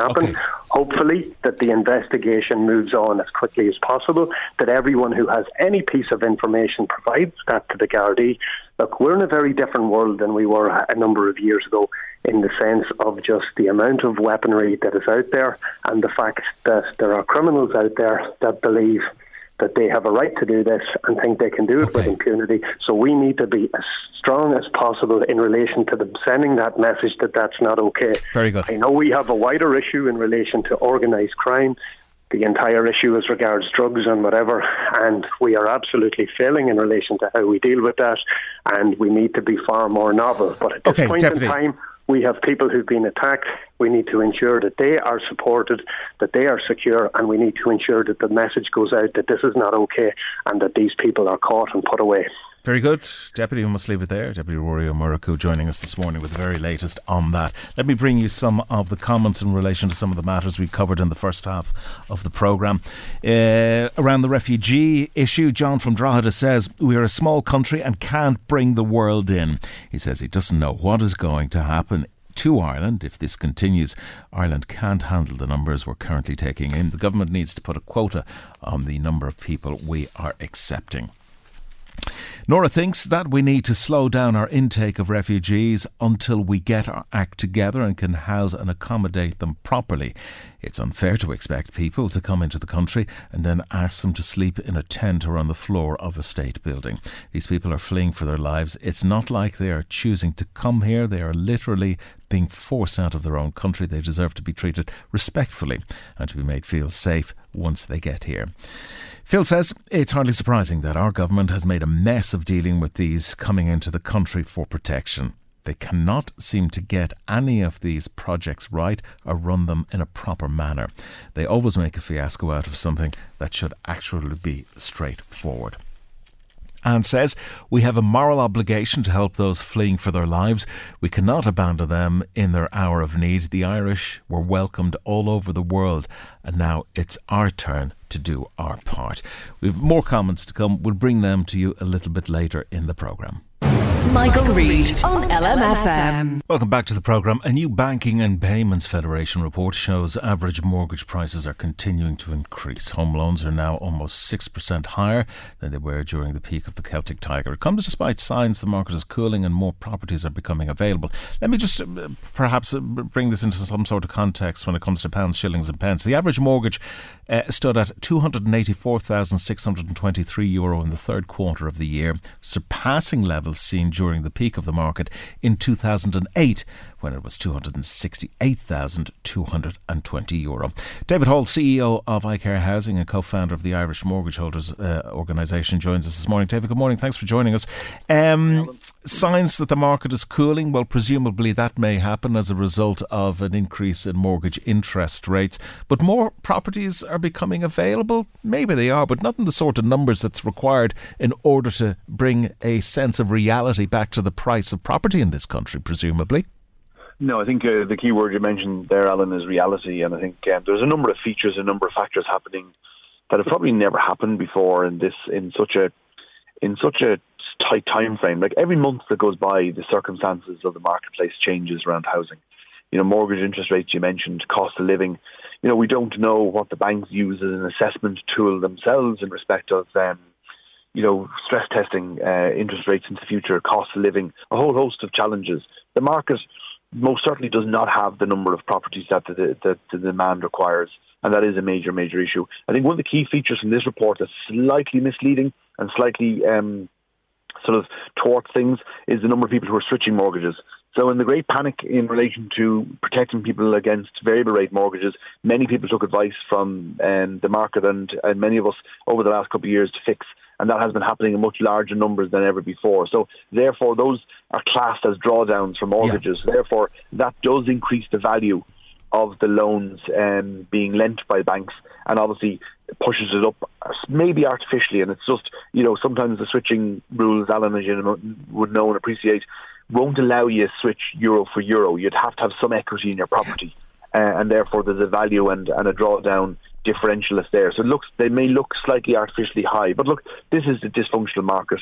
Okay. Hopefully that the investigation moves on as quickly as possible, that everyone who has any piece of information provides that to the Gardaí. Look, we're in a very different world than we were a number of years ago, in the sense of just the amount of weaponry that is out there and the fact that there are criminals out there that believe that they have a right to do this and think they can do it with impunity. So we need to be as strong as possible in relation to them sending that message that that's not okay. Very good. I know we have a wider issue in relation to organised crime, the entire issue as regards drugs and whatever, and we are absolutely failing in relation to how we deal with that, and we need to be far more novel. But at this point in time, We have people who've been attacked. We need to ensure that they are supported, that they are secure, and we need to ensure that the message goes out that this is not okay and that these people are caught and put away. Very good. Deputy, we must leave it there. Deputy Rory O'Muraku joining us this morning with the very latest on that. Let me bring you some of the comments in relation to some of the matters we've covered in the first half of the programme. Around the refugee issue, John from Drogheda says, we are a small country and can't bring the world in. He says he doesn't know what is going to happen to Ireland if this continues. Ireland can't handle the numbers we're currently taking in. The government needs to put a quota on the number of people we are accepting. Nora thinks that we need to slow down our intake of refugees until we get our act together and can house and accommodate them properly. It's unfair to expect people to come into the country and then ask them to sleep in a tent or on the floor of a state building. These people are fleeing for their lives. It's not like they are choosing to come here. They are literally being forced out of their own country. They deserve to be treated respectfully and to be made feel safe once they get here. Phil says, it's hardly surprising that our government has made a mess of dealing with these coming into the country for protection. They cannot seem to get any of these projects right or run them in a proper manner. They always make a fiasco out of something that should actually be straightforward. Anne says, we have a moral obligation to help those fleeing for their lives. We cannot abandon them in their hour of need. The Irish were welcomed all over the world, and now it's our turn to do our part. We have more comments to come. We'll bring them to you a little bit later in the programme. Michael Reid on LMFM. Welcome back to the programme. A new Banking and Payments Federation report shows average mortgage prices are continuing to increase. Home loans are now almost 6% higher than they were during the peak of the Celtic Tiger. It comes despite signs the market is cooling and more properties are becoming available. Let me just perhaps bring this into some sort of context when it comes to pounds, shillings and pence. The average mortgage stood at €284,623 in the third quarter of the year, surpassing levels seen during the peak of the market in 2008 when it was €268,220. David Hall, CEO of iCare Housing and co-founder of the Irish Mortgage Holders organisation, joins us this morning. David, good morning. Thanks for joining us. Signs that the market is cooling, well, presumably that may happen as a result of an increase in mortgage interest rates, but more properties are becoming available? Maybe they are, but not in the sort of numbers that's required in order to bring a sense of reality back to the price of property in this country, presumably. No, I think the key word you mentioned there, Alan, is reality. And I think there's a number of features, a number of factors happening that have probably never happened before in such a tight time frame. Like every month that goes by, the circumstances of the marketplace changes around housing. You know, mortgage interest rates you mentioned, cost of living. You know, we don't know what the banks use as an assessment tool themselves in respect of stress testing interest rates into the future, cost of living, a whole host of challenges. The market most certainly does not have the number of properties that the demand requires, and that is a major, major issue. I think one of the key features in this report that's slightly misleading and slightly sort of thwarts things is the number of people who are switching mortgages. So in the great panic in relation to protecting people against variable rate mortgages, many people took advice from the market and many of us over the last couple of years to fix. And that has been happening in much larger numbers than ever before. So therefore, those are classed as drawdowns for mortgages. Yeah. Therefore, that does increase the value of the loans being lent by banks and obviously pushes it up, maybe artificially. And it's just, you know, sometimes the switching rules, Alan, as you would know and appreciate, won't allow you to switch euro for euro. You'd have to have some equity in your property. And therefore, there's a value and a drawdown differential is there. So they may look slightly artificially high. But look, this is the dysfunctional market.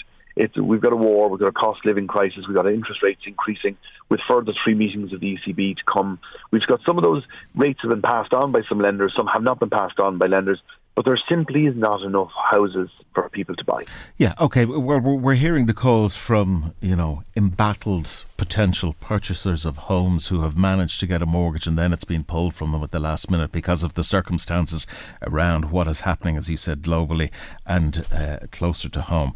We've got a war, we've got a cost of living crisis, we've got interest rates increasing with further three meetings of the ECB to come. We've got some of those rates have been passed on by some lenders, some have not been passed on by lenders. But there simply is not enough houses for people to buy. Yeah, OK. Well, we're hearing the calls from, you know, embattled potential purchasers of homes who have managed to get a mortgage and then it's been pulled from them at the last minute because of the circumstances around what is happening, as you said, globally and closer to home.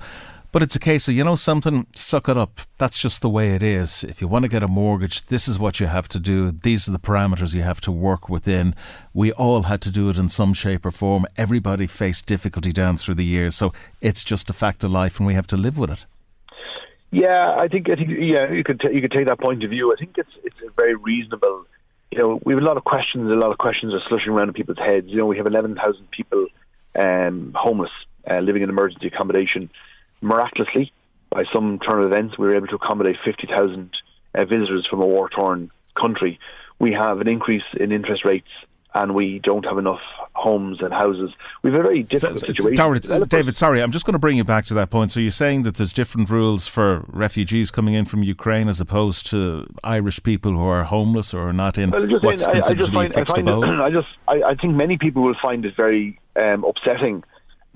But it's a case of, you know something, suck it up. That's just the way it is. If you want to get a mortgage, this is what you have to do. These are the parameters you have to work within. We all had to do it in some shape or form. Everybody faced difficulty down through the years. So it's just a fact of life and we have to live with it. Yeah, I think you could take that point of view. I think it's a very reasonable. You know, we have a lot of questions. A lot of questions are slushing around in people's heads. You know, we have 11,000 people homeless, living in emergency accommodation. Miraculously, by some turn of events, we were able to accommodate 50,000 visitors from a war-torn country. We have an increase in interest rates, and we don't have enough homes and houses. We have a very difficult situation. David, sorry, I'm just going to bring you back to that point. So you're saying that there's different rules for refugees coming in from Ukraine as opposed to Irish people who are homeless or are not in what's considered to be fixed abode? I think many people will find it very upsetting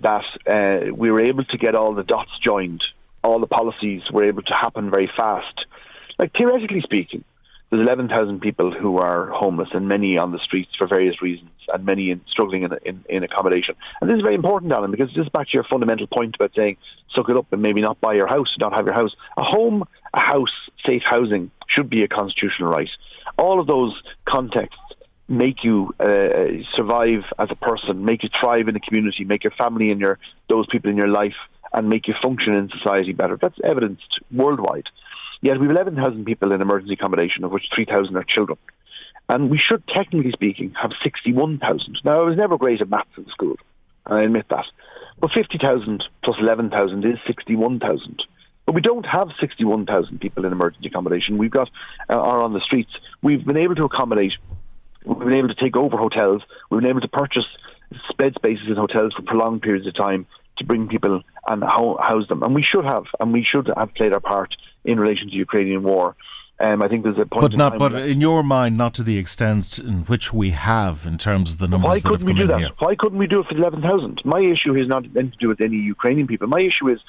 that we were able to get all the dots joined. All the policies were able to happen very fast. Like, theoretically speaking, there's 11,000 people who are homeless and many on the streets for various reasons and many struggling in accommodation. And this is very important, Alan, because just back to your fundamental point about saying, suck it up and maybe not buy your house, not have your house. A home, a house, safe housing should be a constitutional right. All of those contexts make you survive as a person, make you thrive in the community, make your family and those people in your life, and make you function in society better. That's evidenced worldwide. Yet we have 11,000 people in emergency accommodation, of which 3,000 are children. And we should, technically speaking, have 61,000. Now, I was never great at maths in school, and I admit that. But 50,000 plus 11,000 is 61,000. But we don't have 61,000 people in emergency accommodation. We've got are on the streets. We've been able to accommodate. We've been able to take over hotels. We've been able to purchase bed spaces in hotels for prolonged periods of time to bring people and house them. And we should have played our part in relation to the Ukrainian war. I think there's a point in your mind, not to the extent in which we have in terms of the numbers that have come in here. Why couldn't we do that? Here. Why couldn't we do it for 11,000? My issue is not to do with any Ukrainian people. My issue is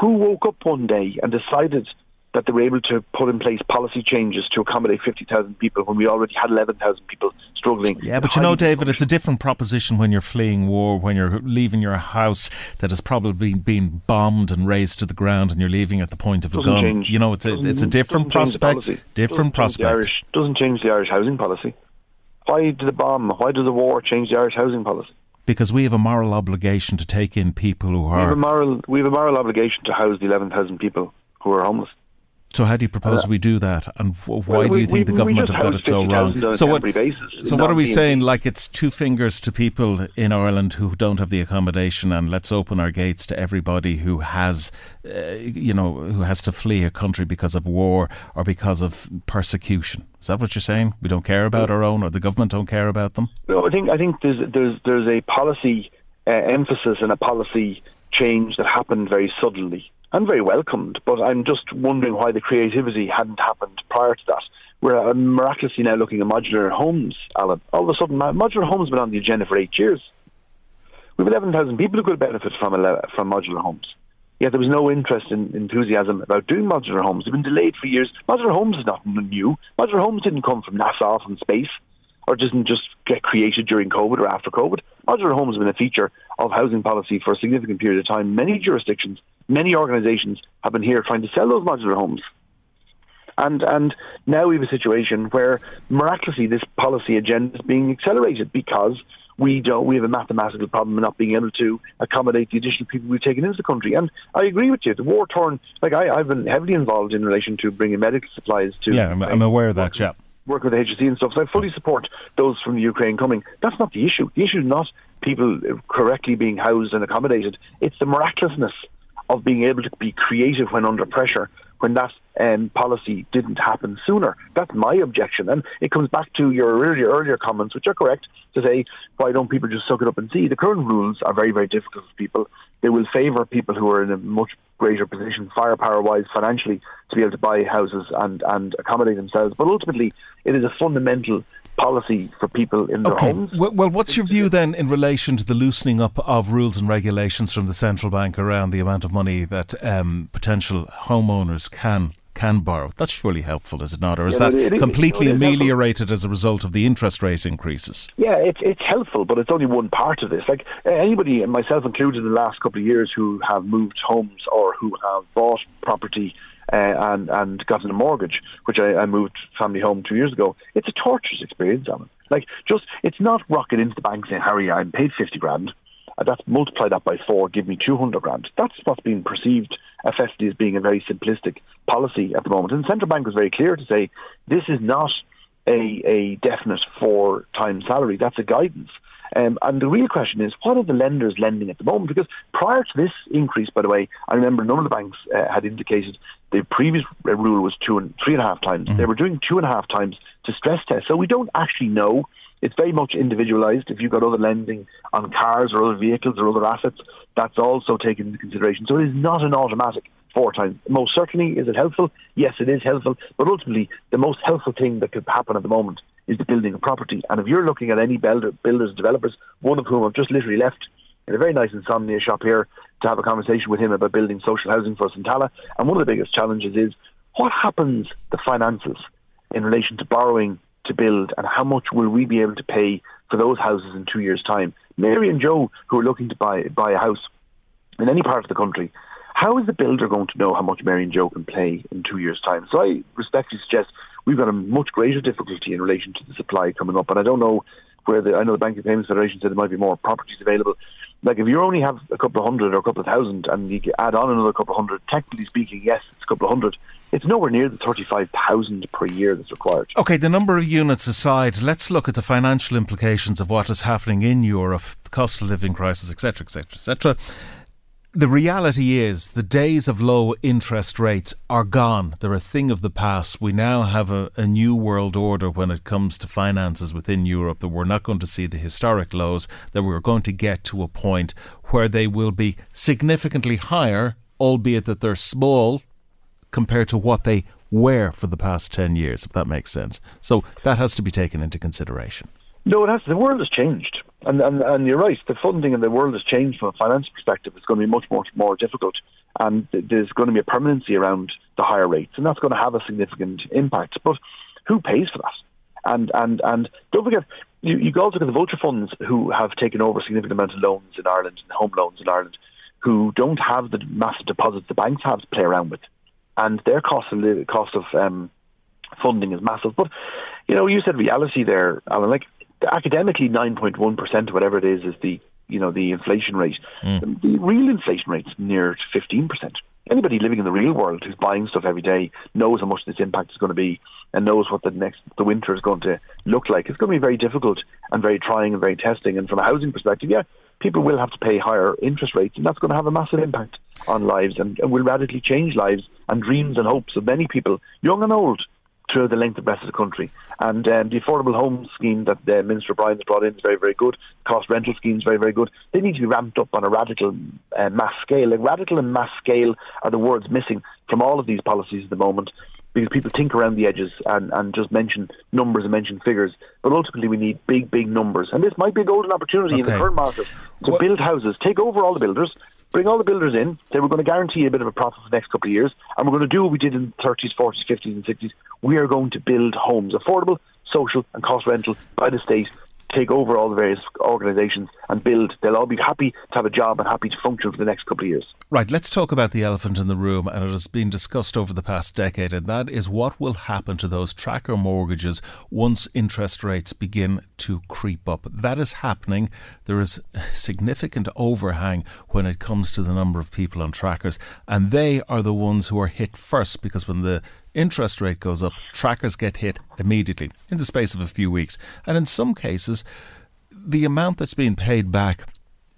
who woke up one day and decided that they were able to put in place policy changes to accommodate 50,000 people when we already had 11,000 people struggling. Yeah, but you know, David, it's a different proposition when you're fleeing war, when you're leaving your house that has probably been bombed and razed to the ground and you're leaving at the point of a gun. Change. You know, it's a different prospect. Doesn't change the Irish housing policy. Why did the war change the Irish housing policy? Because we have a moral obligation to take in people who are... We have a moral obligation to house the 11,000 people who are homeless. So how do you propose we do that? And why do you think the government have got it so wrong? So what are we saying? Like, it's two fingers to people in Ireland who don't have the accommodation, and let's open our gates to everybody who has, who has to flee a country because of war or because of persecution. Is that what you're saying? We don't care about our own, or the government don't care about them? No, I think there's a policy emphasis and a policy change that happened very suddenly. And very welcomed, but I'm just wondering why the creativity hadn't happened prior to that. We're miraculously now looking at modular homes, Alan. All of a sudden, modular homes have been on the agenda for 8 years. We have 11,000 people who could benefit from modular homes. Yet there was no interest and enthusiasm about doing modular homes. They've been delayed for years. Modular homes is not new. Modular homes didn't come from NASA from space, or didn't just get created during COVID or after COVID. Modular homes have been a feature of housing policy for a significant period of time. Many jurisdictions, many organisations have been here trying to sell those modular homes. And now we have a situation where, miraculously, this policy agenda is being accelerated because we have a mathematical problem in not being able to accommodate the additional people we've taken into the country. And I agree with you. The war-torn... Like, I've been heavily involved in relation to bringing medical supplies to... Yeah, I'm aware of that, yeah. Work with the HSE and stuff, so I fully support those from the Ukraine coming. That's not the issue. The issue is not people correctly being housed and accommodated. It's the miraculousness of being able to be creative when under pressure, when that policy didn't happen sooner. That's my objection. And it comes back to your earlier comments, which are correct, to say, why don't people just suck it up and see? The current rules are very, very difficult for people. They will favour people who are in a much greater position, firepower-wise, financially, to be able to buy houses and accommodate themselves. But ultimately, it is a fundamental policy for people in their homes. Well, what's your view then in relation to the loosening up of rules and regulations from the central bank around the amount of money that potential homeowners can borrow? That's surely helpful, is it not? Or is that completely ameliorated as a result of the interest rate increases? Yeah, it's helpful, but it's only one part of this. Like, anybody, and myself included, in the last couple of years who have moved homes or who have bought property and gotten a mortgage, which I moved family home 2 years ago, it's a torturous experience, Alan. Like, it's not rocking into the bank saying, Harry, I'm paid 50 grand. That's multiply that by four, give me 200 grand. That's what's being perceived effectively as being a very simplistic policy at the moment. And the Central Bank was very clear to say this is not a definite four-time salary. That's a guidance. And the real question is, what are the lenders lending at the moment? Because prior to this increase, by the way, I remember none of the banks had indicated the previous rule was 2 and 3.5 times. Mm-hmm. They were doing 2.5 times to stress test. So we don't actually know. It's very much individualised. If you've got other lending on cars or other vehicles or other assets, that's also taken into consideration. So it is not an automatic 4 times. Most certainly, is it helpful? Yes, it is helpful. But ultimately, the most helpful thing that could happen at the moment is the building of property. And if you're looking at any builders, developers, one of whom I've just literally left in a very nice insomnia shop here to have a conversation with him about building social housing for us in Tala. And one of the biggest challenges is what happens the finances in relation to borrowing to build, and how much will we be able to pay for those houses in 2 years' time? Mary and Joe, who are looking to buy a house in any part of the country, how is the builder going to know how much Mary and Joe can pay in 2 years' time? So I respectfully suggest we've got a much greater difficulty in relation to the supply coming up. And I don't know I know the Banking Payments Federation said there might be more properties available. Like if you only have a couple of hundred or a couple of thousand and you add on another couple of hundred, technically speaking, yes, it's a couple of hundred. It's nowhere near the 35,000 per year that's required. OK, the number of units aside, let's look at the financial implications of what is happening in Europe, the cost of living crisis, etc, etc, etc. The reality is the days of low interest rates are gone. They're a thing of the past. We now have a new world order when it comes to finances within Europe, that we're not going to see the historic lows, that we're going to get to a point where they will be significantly higher, albeit that they're small, compared to what they were for the past 10 years, if that makes sense. So that has to be taken into consideration. No, it has. The world has changed. And you're right, the funding in the world has changed from a finance perspective. It's going to be much more difficult. And there's going to be a permanency around the higher rates. And that's going to have a significant impact. But who pays for that? And don't forget, you also look at the vulture funds who have taken over a significant amount of loans in Ireland and home loans in Ireland, who don't have the massive deposits the banks have to play around with. And their cost of funding is massive. But, you said reality there, Alan. Like, academically, 9.1%, whatever it is the, the inflation rate. Mm. The real inflation rate's near to 15%. Anybody living in the real world who's buying stuff every day knows how much this impact is going to be and knows what the winter is going to look like. It's going to be very difficult and very trying and very testing. And from a housing perspective, yeah, people will have to pay higher interest rates, and that's going to have a massive impact on lives and will radically change lives and dreams and hopes of many people, young and old, through the length of the rest of the country. And the affordable home scheme that Minister Bryan has brought in is very, very good. Cost rental scheme is very, very good. They need to be ramped up on a radical mass scale. Like, radical and mass scale are the words missing from all of these policies at the moment, because people think around the edges and just mention numbers and mention figures. But ultimately, we need big, big numbers. And this might be a golden opportunity in the current market to build houses, take over all the builders, bring all the builders in, say we're going to guarantee a bit of a profit for the next couple of years, and we're going to do what we did in the 30s, 40s, 50s and 60s. We are going to build homes, affordable, social and cost rental by the state, take over all the various organisations and build. They'll all be happy to have a job and happy to function for the next couple of years. Right, let's talk about the elephant in the room, and it has been discussed over the past decade, and that is what will happen to those tracker mortgages once interest rates begin to creep up. That is happening. There is a significant overhang when it comes to the number of people on trackers, and they are the ones who are hit first, because when the interest rate goes up, trackers get hit immediately in the space of a few weeks. And in some cases, the amount that's being paid back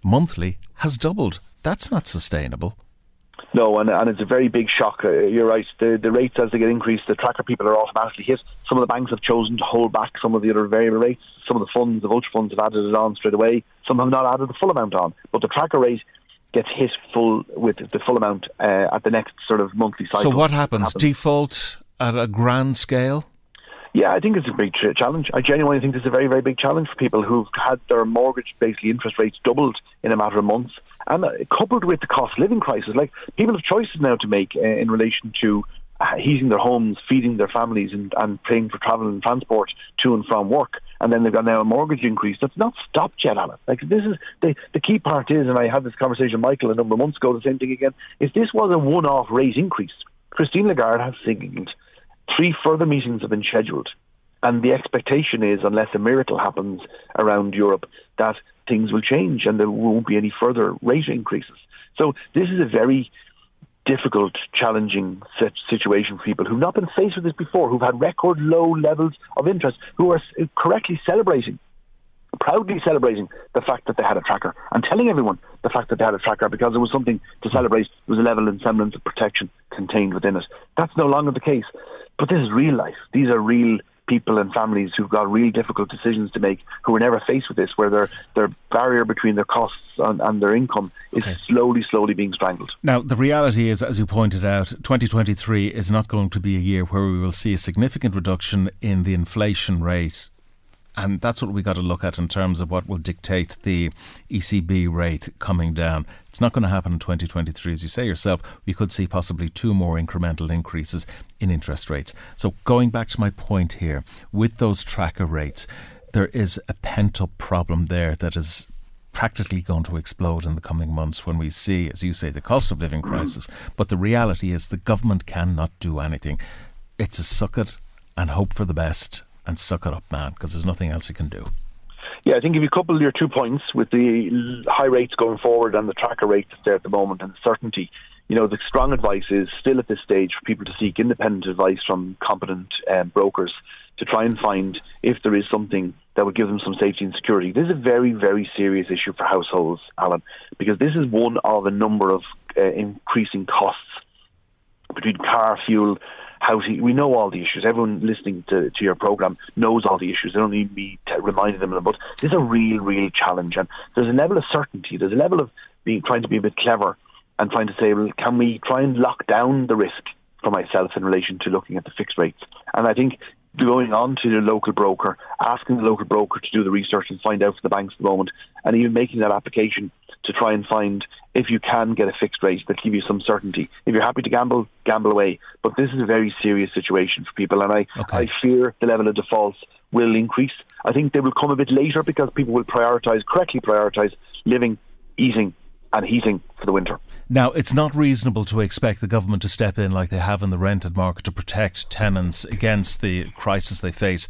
monthly has doubled. That's not sustainable. No, and it's a very big shock. You're right. The rates, as they get increased, the tracker people are automatically hit. Some of the banks have chosen to hold back some of the other variable rates. Some of the funds, the vulture funds, have added it on straight away. Some have not added the full amount on. But the tracker rate gets hit full with the full amount at the next sort of monthly cycle. So what happens? Default at a grand scale? Yeah, I think it's a big challenge. I genuinely think it's a very, very big challenge for people who've had their mortgage, basically interest rates doubled in a matter of months. And coupled with the cost of living crisis, like, people have choices now to make in relation to heating their homes, feeding their families and paying for travel and transport to and from work. And then they've got now a mortgage increase that's not stopped yet, Alan. Like, this is the key part is, and I had this conversation with Michael a number of months ago, the same thing again, is this was a one-off rate increase. Christine Lagarde has signalled 3 further meetings have been scheduled. And the expectation is, unless a miracle happens around Europe, that things will change and there won't be any further rate increases. So this is a very difficult, challenging situation for people who've not been faced with this before, who've had record low levels of interest, who are correctly celebrating, proudly celebrating the fact that they had a tracker and telling everyone the fact that they had a tracker because there was something to celebrate. There was a level and semblance of protection contained within it. That's no longer the case. But this is real life. These are real people and families who've got real difficult decisions to make, who were never faced with this, where their barrier between their costs and their income is slowly being strangled. Now, the reality is, as you pointed out, 2023 is not going to be a year where we will see a significant reduction in the inflation rate. And that's what we got to look at in terms of what will dictate the ECB rate coming down. It's not going to happen in 2023. As you say yourself, we could see possibly two more incremental increases in interest rates. So going back to my point here, with those tracker rates, there is a pent-up problem there that is practically going to explode in the coming months when we see, as you say, the cost of living crisis. But the reality is the government cannot do anything. It's a suck it and hope for the best. And suck it up, man, because there's nothing else you can do. Yeah, I think if you couple your 2 points with the high rates going forward and the tracker rate that's there at the moment and the certainty, you know, the strong advice is still at this stage for people to seek independent advice from competent brokers to try and find if there is something that would give them some safety and security. This is a very, very serious issue for households, Alan, because this is one of a number of increasing costs between car, fuel, housing. We know all the issues. Everyone listening to your programme knows all the issues. They don't need me reminding them of them. But this is a real, real challenge. And there's a level of certainty. There's a level of trying to be a bit clever and trying to say, well, can we try and lock down the risk for myself in relation to looking at the fixed rates? And I think going on to the local broker, asking the local broker to do the research and find out for the banks at the moment, and even making that application to try and find if you can get a fixed rate that give you some certainty. If you're happy to gamble, gamble away. But this is a very serious situation for people, and I fear the level of defaults will increase. I think they will come a bit later because people will correctly prioritise living, eating and heating for the winter. Now, it's not reasonable to expect the government to step in like they have in the rented market to protect tenants against the crisis they face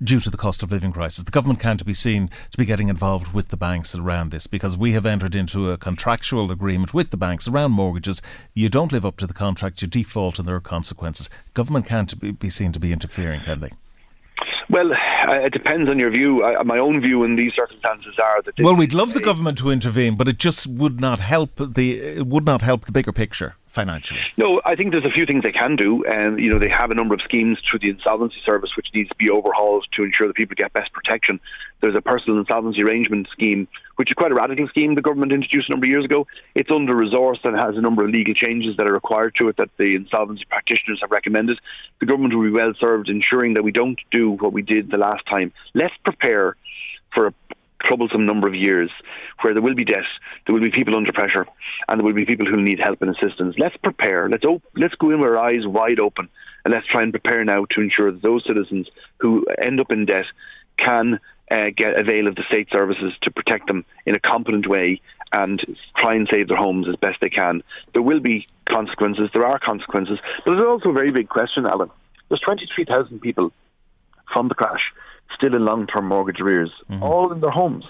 due to the cost of living crisis. The government can't be seen to be getting involved with the banks around this because we have entered into a contractual agreement with the banks around mortgages. You don't live up to the contract, you default and there are consequences. Government can't be seen to be interfering, can they? Well, it depends on your view. My own view in these circumstances are that... Well, we'd love the government to intervene, but it just would not help the bigger picture financially. No, I think there's a few things they can do. You know, they have a number of schemes through the insolvency service which needs to be overhauled to ensure that people get best protection. There's a personal insolvency arrangement scheme, which is quite a radical scheme the government introduced a number of years ago. It's under-resourced and has a number of legal changes that are required to it that the insolvency practitioners have recommended. The government will be well served ensuring that we don't do what we did the last time. Let's prepare for a troublesome number of years where there will be debt, there will be people under pressure, and there will be people who need help and assistance. Let's prepare. Let's go in with our eyes wide open, and let's try and prepare now to ensure that those citizens who end up in debt can get avail of the state services to protect them in a competent way and try and save their homes as best they can. There will be consequences. There are consequences. But there's also a very big question, Alan. There's 23,000 people from the crash still in long-term mortgage arrears, all in their homes.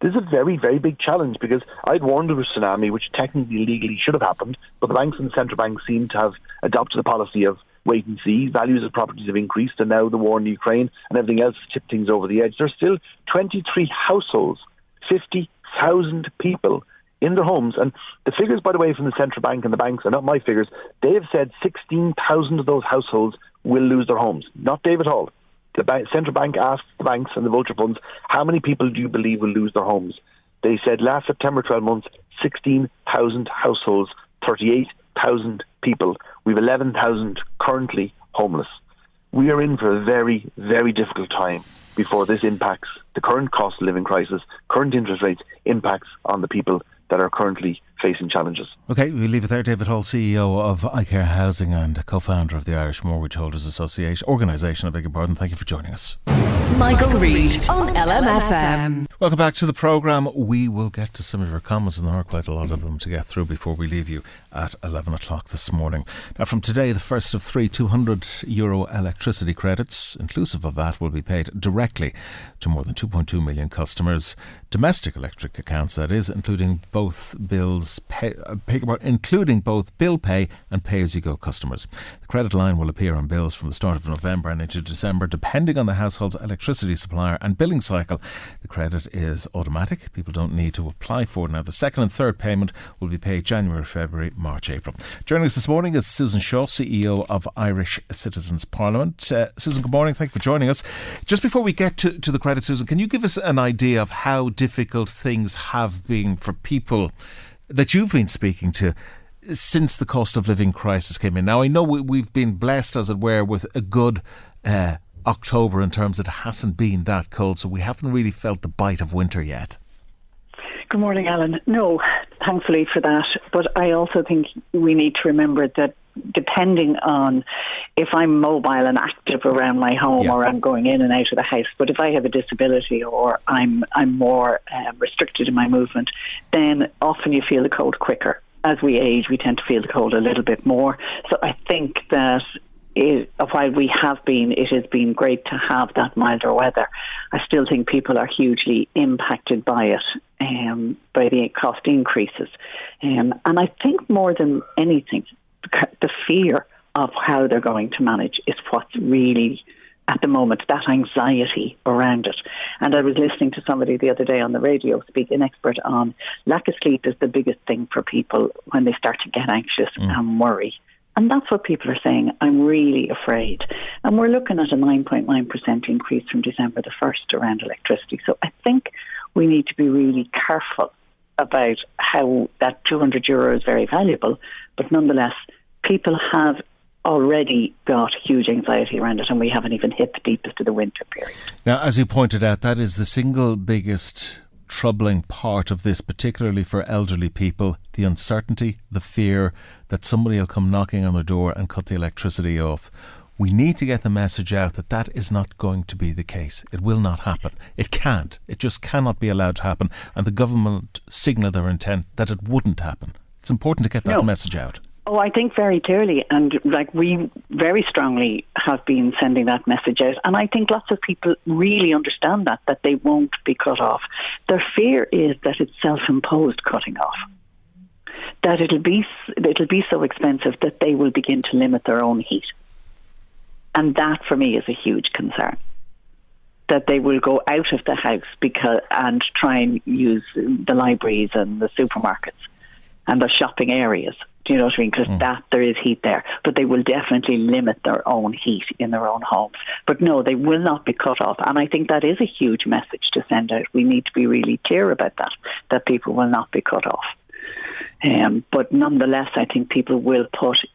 This is a very, very big challenge because I'd warned of a tsunami, which technically, legally should have happened, but the banks and the Central Bank seem to have adopted a policy of wait and see. Values of properties have increased, and now the war in Ukraine and everything else has tipped things over the edge. There's still 23 households, 50,000 people in their homes. And the figures, by the way, from the Central Bank and the banks are not my figures. They have said 16,000 of those households will lose their homes. Not David Hall. The Central Bank asked the banks and the vulture funds, how many people do you believe will lose their homes? They said last September, 12 months, 16,000 households, 38,000 people. We have 11,000 currently homeless. We are in for a very, very difficult time before this impacts the current cost of living crisis, current interest rates, impacts on the people that are currently facing challenges. OK, we'll leave it there. David Hall, CEO of iCare Housing and co-founder of the Irish Mortgage Holders Association, organisation. Thank you for joining us. Michael Reid on LMFM. Welcome back to the programme. We will get to some of your comments, and there are quite a lot of them to get through before we leave you at 11 o'clock this morning. Now, from today, the first of three €200 electricity credits, inclusive of that, will be paid directly to more than 2.2 million customers. domestic electric accounts, that is, including both bills, bill pay and pay-as-you-go customers. The credit line will appear on bills from the start of November and into December, depending on the household's electricity supplier and billing cycle. The credit is automatic. People don't need to apply for it now. The second and third payment will be paid January, February, March, April. Joining us this morning is Susan Shaw, CEO of Irish Citizens Parliament. Susan, good morning. Thank you for joining us. Just before we get to the credit, Susan, can you give us an idea of how difficult things have been for people that you've been speaking to since the cost of living crisis came in? Now, I know we've been blessed, as it were, with a good October in terms that it hasn't been that cold, so we haven't really felt the bite of winter yet. Good morning, Alan. No, thankfully for that. But I also think we need to remember that depending on if I'm mobile and active around my home, yeah, or I'm going in and out of the house, but if I have a disability or I'm more restricted in my movement, then often you feel the cold quicker. As we age, we tend to feel the cold a little bit more. So I think that while we have been, it has been great to have that milder weather. I still think people are hugely impacted by it, by the cost increases. And I think more than anything, the fear of how they're going to manage is what's really, at the moment, that anxiety around it. And I was listening to somebody the other day on the radio speak, an expert on lack of sleep is the biggest thing for people when they start to get anxious and worry. And that's what people are saying. I'm really afraid. And we're looking at a 9.9% increase from December the 1st around electricity. So I think we need to be really careful about how that €200 is very valuable. But nonetheless, people have already got huge anxiety around it, and we haven't even hit the deepest of the winter period. Now, as you pointed out, that is the single biggest troubling part of this, particularly for elderly people, the uncertainty, the fear that somebody will come knocking on their door and cut the electricity off. We need to get the message out that that is not going to be the case. It will not happen. It can't. It just cannot be allowed to happen. And the government signalled their intent that it wouldn't happen. It's important to get that message out. Oh, I think very clearly, and like we very strongly have been sending that message out. And I think lots of people really understand that they won't be cut off. Their fear is that it's self-imposed cutting off, that it'll be so expensive that they will begin to limit their own heat. And that, for me, is a huge concern, that they will go out of the house and try and use the libraries and the supermarkets and the shopping areas. Do you know what I mean? Because there is heat there. But they will definitely limit their own heat in their own homes. But no, they will not be cut off. And I think that is a huge message to send out. We need to be really clear about that people will not be cut off. But nonetheless, I think people will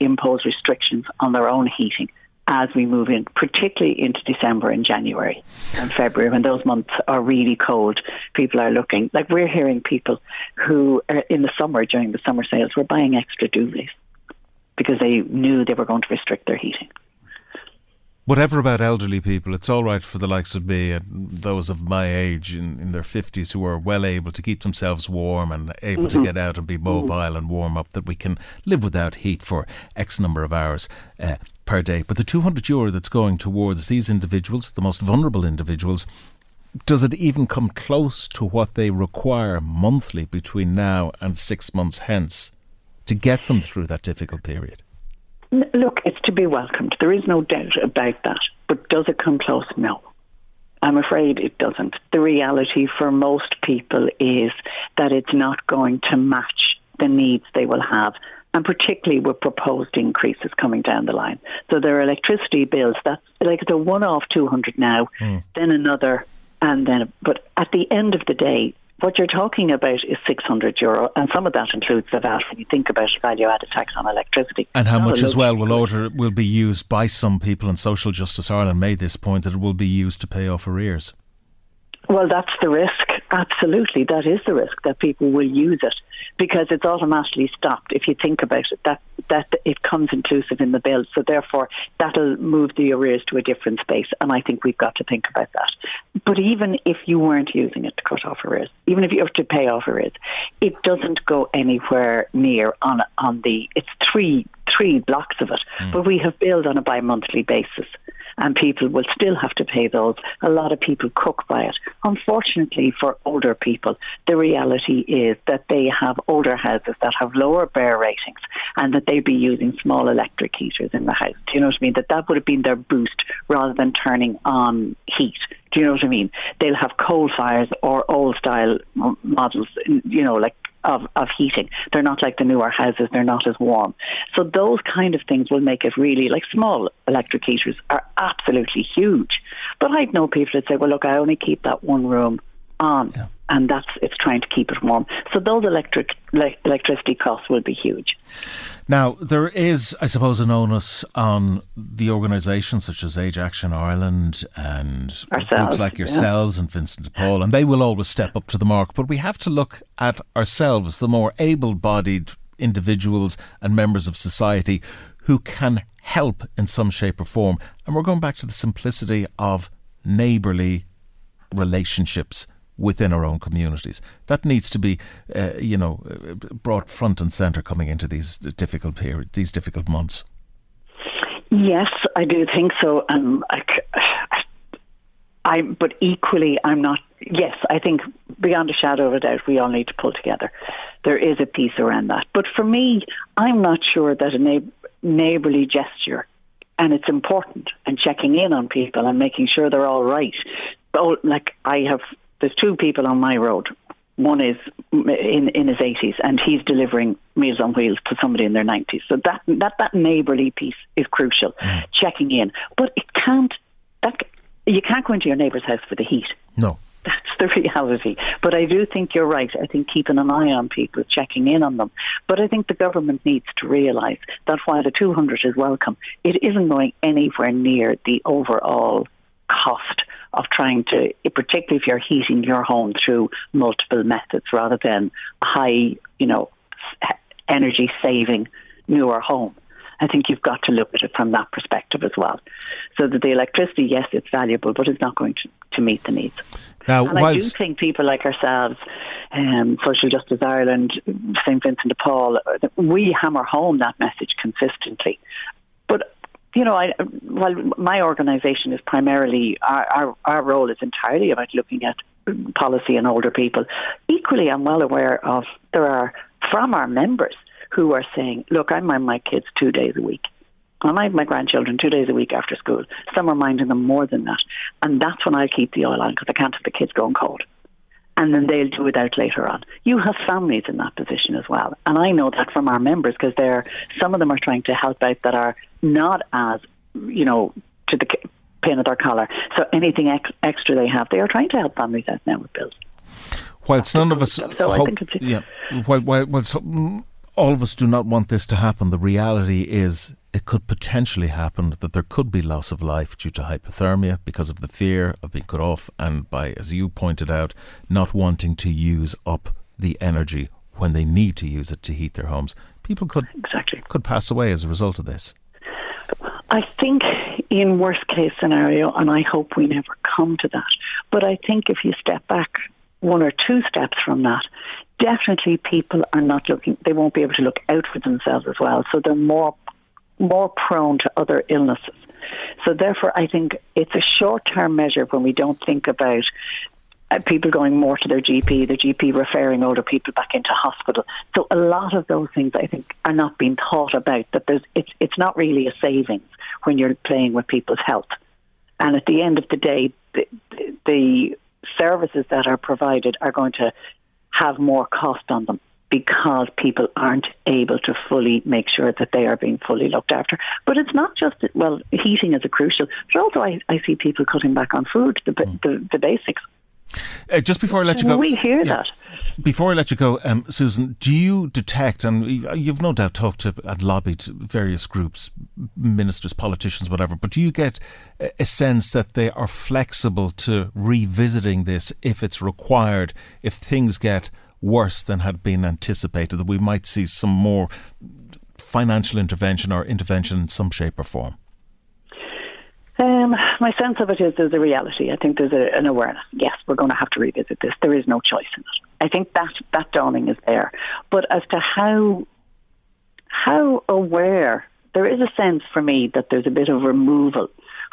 impose restrictions on their own heating as we move in, particularly into December and January and February, when those months are really cold. People are looking, like we're hearing people who are in the summer, during the summer sales, were buying extra duvets because they knew they were going to restrict their heating. Whatever about elderly people, it's all right for the likes of me and those of my age in their 50s who are well able to keep themselves warm and able to get out and be mobile and warm up, that we can live without heat for X number of hours per day. But the €200 that's going towards these individuals, the most vulnerable individuals, does it even come close to what they require monthly between now and 6 months hence to get them through that difficult period? Look, it's to be welcomed. There is no doubt about that. But does it come close? No. I'm afraid it doesn't. The reality for most people is that it's not going to match the needs they will have, and particularly with proposed increases coming down the line. So their electricity bills, that's like the one-off 200 now, then another, and then... But at the end of the day, what you're talking about is €600, and some of that includes the VAT when you think about value-added tax on electricity. And how much as well will be used by some people, and Social Justice Ireland made this point, that it will be used to pay off arrears. Well, that's the risk. Absolutely, that is the risk, that people will use it because it's automatically stopped. If you think about it, that it comes inclusive in the bill, so therefore that'll move the arrears to a different space, and I think we've got to think about that. But even if you weren't using it to cut off arrears, even if you have to pay off arrears, it doesn't go anywhere near on the... It's three blocks of it, but we have billed on a bi-monthly basis. and people will still have to pay those. A lot of people cook by it. Unfortunately for older people, the reality is that they have older houses that have lower BER ratings and that they'd be using small electric heaters in the house. Do you know what I mean? That would have been their boost rather than turning on heat. Do you know what I mean? They'll have coal fires or old style models, you know, like of heating. They're not like the newer houses. They're not as warm. So those kind of things will make it really, like small electric heaters are absolutely huge. But I'd know people that say, well, look, I only keep that one room on. Yeah. And it's trying to keep it warm. So those electricity costs will be huge. Now, there is, I suppose, an onus on the organisations such as Age Action Ireland and groups like yourselves and Vincent de Paul, and they will always step up to the mark. But we have to look at ourselves, the more able-bodied individuals and members of society who can help in some shape or form. And we're going back to the simplicity of neighbourly relationships within our own communities. That needs to be, brought front and centre coming into these difficult period, these difficult months. Yes, I do think so. But equally, I'm not. Yes, I think beyond a shadow of a doubt, we all need to pull together. There is a piece around that. But for me, I'm not sure that a neighbourly gesture, and it's important, and checking in on people and making sure they're all right. But there's two people on my road. One is in his 80s and he's delivering Meals on Wheels to somebody in their 90s. So that neighbourly piece is crucial, checking in. But you can't go into your neighbour's house for the heat. No. That's the reality. But I do think you're right. I think keeping an eye on people, checking in on them. But I think the government needs to realise that while the 200 is welcome, it isn't going anywhere near the overall cost of trying to, particularly if you're heating your home through multiple methods rather than high, energy saving newer home. I think you've got to look at it from that perspective as well. So that the electricity, yes, it's valuable, but it's not going to meet the needs. Now, and I do think people like ourselves, Social Justice Ireland, St. Vincent de Paul, we hammer home that message consistently. But my organisation is primarily, our role is entirely about looking at policy and older people. Equally, I'm well aware of there are, from our members, who are saying, look, I mind my kids 2 days a week. I mind my grandchildren 2 days a week after school. Some are minding them more than that. And that's when I keep the oil on because I can't have the kids going cold. And then they'll do without later on. You have families in that position as well. And I know that from our members because some of them are trying to help out that are not as, to the pin of their collar. So anything extra they have, they are trying to help families out now with bills. Whilst none of us... Whilst all of us do not want this to happen, the reality is it could potentially happen that there could be loss of life due to hypothermia because of the fear of being cut off and by, as you pointed out, not wanting to use up the energy when they need to use it to heat their homes. People could pass away as a result of this. I think in worst case scenario, and I hope we never come to that, but I think if you step back one or two steps from that, definitely people are not looking, they won't be able to look out for themselves as well. So they're more prone to other illnesses. So therefore, I think it's a short-term measure when we don't think about people going more to their GP referring older people back into hospital. So a lot of those things, I think, are not being thought about. That it's not really a savings when you're playing with people's health. And at the end of the day, the services that are provided are going to have more cost on them, because people aren't able to fully make sure that they are being fully looked after. But it's not just, heating is a crucial, but also I see people cutting back on food, the basics. Just before I let you go... We hear that. Before I let you go, Susan, do you detect, and you've no doubt talked to and lobbied various groups, ministers, politicians, whatever, but do you get a sense that they are flexible to revisiting this if it's required, if things get worse than had been anticipated, that we might see some more financial intervention or intervention in some shape or form? My sense of it is there's a reality. I think there's an awareness. Yes, we're going to have to revisit this. There is no choice in it. I think that dawning is there. But as to how aware, there is a sense for me that there's a bit of removal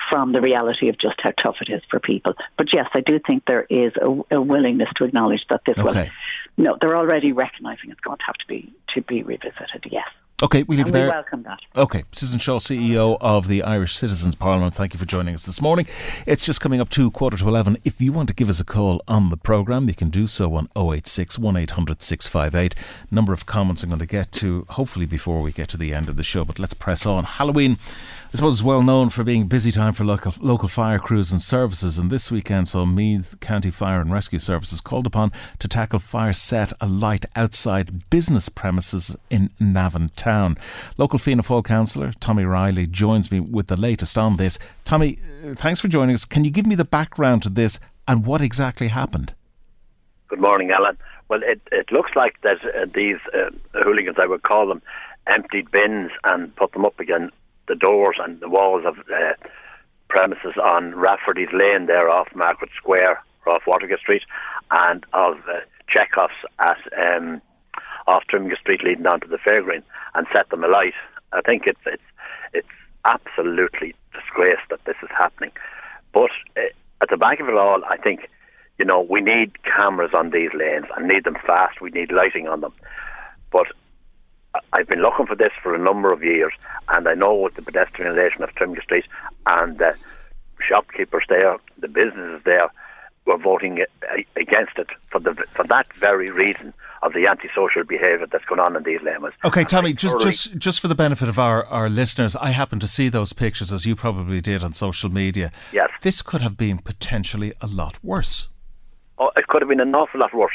from the reality of just how tough it is for people. But yes, I do think there is a willingness to acknowledge that this will... No, they're already recognising it's going to have to be revisited, yes. Okay, we leave and there. We welcome that. Okay, Susan Shaw, CEO of the Irish Citizens Parliament, thank you for joining us this morning. It's just coming up to 11:15. If you want to give us a call on the programme, you can do so on 086 1800 658. Number of comments I'm going to get to, hopefully before we get to the end of the show, but let's press on. Halloween, I suppose, is well known for being a busy time for local fire crews and services, and this weekend saw Meath County Fire and Rescue Services called upon to tackle fire set alight outside business premises in Navan town. Local Fianna Fáil councillor Tommy Riley joins me with the latest on this. Tommy, thanks for joining us. Can you give me the background to this and what exactly happened? Good morning, Alan. Well, it looks like that these hooligans, I would call them, emptied bins and put them up again the doors and the walls of premises on Rafferty's Lane there off Market Square, off Watergate Street, and of Chekhov's at off Trimga Street leading on to the fairgreen, and set them alight. I think it's absolutely disgrace that this is happening. But at the back of it all, I think, you know, we need cameras on these lanes and need them fast. We need lighting on them. But I've been looking for this for a number of years, and I know with the pedestrianisation of Trimga Street and the shopkeepers there, the businesses there, were voting against it for that very reason of the antisocial behaviour that's going on in these lanes. Okay, Tommy, just for the benefit of our listeners, I happened to see those pictures, as you probably did, on social media. Yes. This could have been potentially a lot worse. Oh, it could have been an awful lot worse.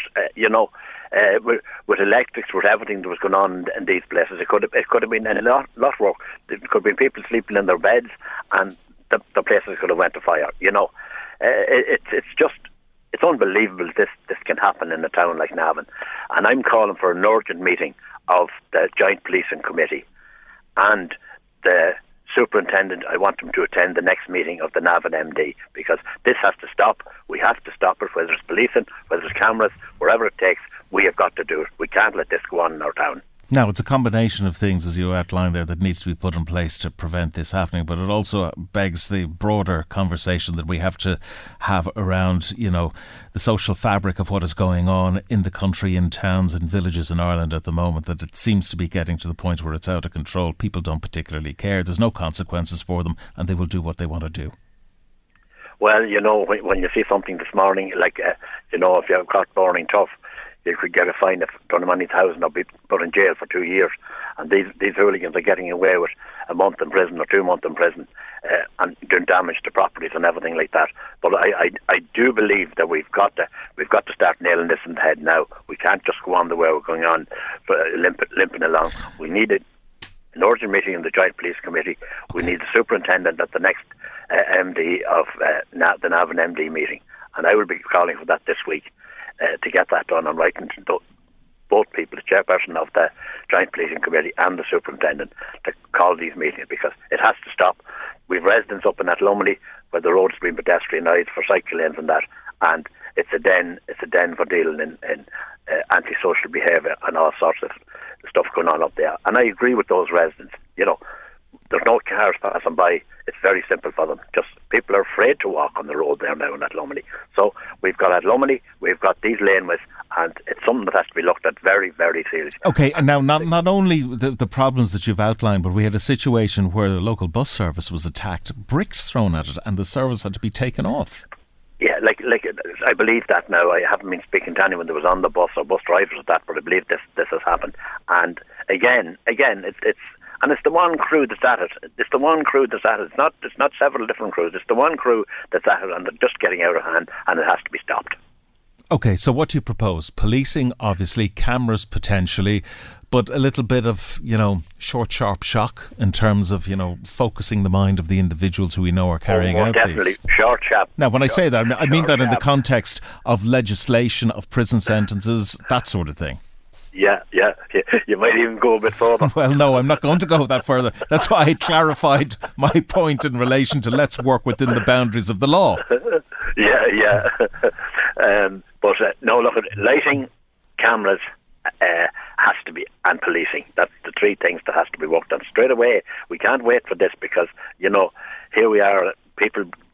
With electrics, with everything that was going on in these places, it could have been a lot worse. It could have been people sleeping in their beds, and the places could have went to fire, you know. It's unbelievable this can happen in a town like Navan. And I'm calling for an urgent meeting of the Joint Policing Committee and the Superintendent. I want him to attend the next meeting of the Navan MD, because this has to stop. We have to stop it, whether it's policing, whether it's cameras, wherever it takes, we have got to do it. We can't let this go on in our town. Now, it's a combination of things, as you outlined there, that needs to be put in place to prevent this happening, but it also begs the broader conversation that we have to have around, you know, the social fabric of what is going on in the country, in towns and villages in Ireland at the moment, that it seems to be getting to the point where it's out of control. People don't particularly care. There's no consequences for them, and they will do what they want to do. Well, you know, when you see something this morning, like, you know, if you're caught burning tough, you could get a fine of 20,000 or be put in jail for 2 years. And these hooligans are getting away with a month in prison or 2 months in prison and doing damage to properties and everything like that. But I do believe that we've got to start nailing this in the head now. We can't just go on the way we're going on, limping along. We need an urgent meeting in the Joint Police Committee. We need the superintendent at the next MD of the Navan MD meeting. And I will be calling for that this week. To get that done, and writing to both people, the chairperson of the Joint Policing Committee and the superintendent, to call these meetings, because it has to stop. We've residents up in Athlumany where the road's been pedestrianised for cycle lanes and that, and it's a den for dealing in antisocial behaviour and all sorts of stuff going on up there. And I agree with those residents. You know, there's no cars passing by. It's very simple for them. Just people are afraid to walk on the road there now in Athlumany. So we've got Athlumany, we've got these laneways, and it's something that has to be looked at very, very seriously. Okay, and now not only the problems that you've outlined, but we had a situation where the local bus service was attacked, bricks thrown at it, and the service had to be taken off. Yeah, like I believe that now. I haven't been speaking to anyone that was on the bus or bus drivers or that, but I believe this has happened. And again, it's. And it's the one crew that's at it. It's not several different crews. It's the one crew that's at it, and they're just getting out of hand, and it has to be stopped. Okay, so what do you propose? Policing, obviously, cameras potentially, but a little bit of, you know, short, sharp shock in terms of, you know, focusing the mind of the individuals who we know are carrying out these. Definitely, short, sharp. Now, when I say that, I mean that in the context of legislation, of prison sentences, that sort of thing. Yeah. You might even go a bit further. Well, no, I'm not going to go that further. That's why I clarified my point in relation to let's work within the boundaries of the law. Yeah. But no, look, lighting, cameras has to be, and policing. That's the three things that has to be worked on straight away. We can't wait for this, because, you know, here we are,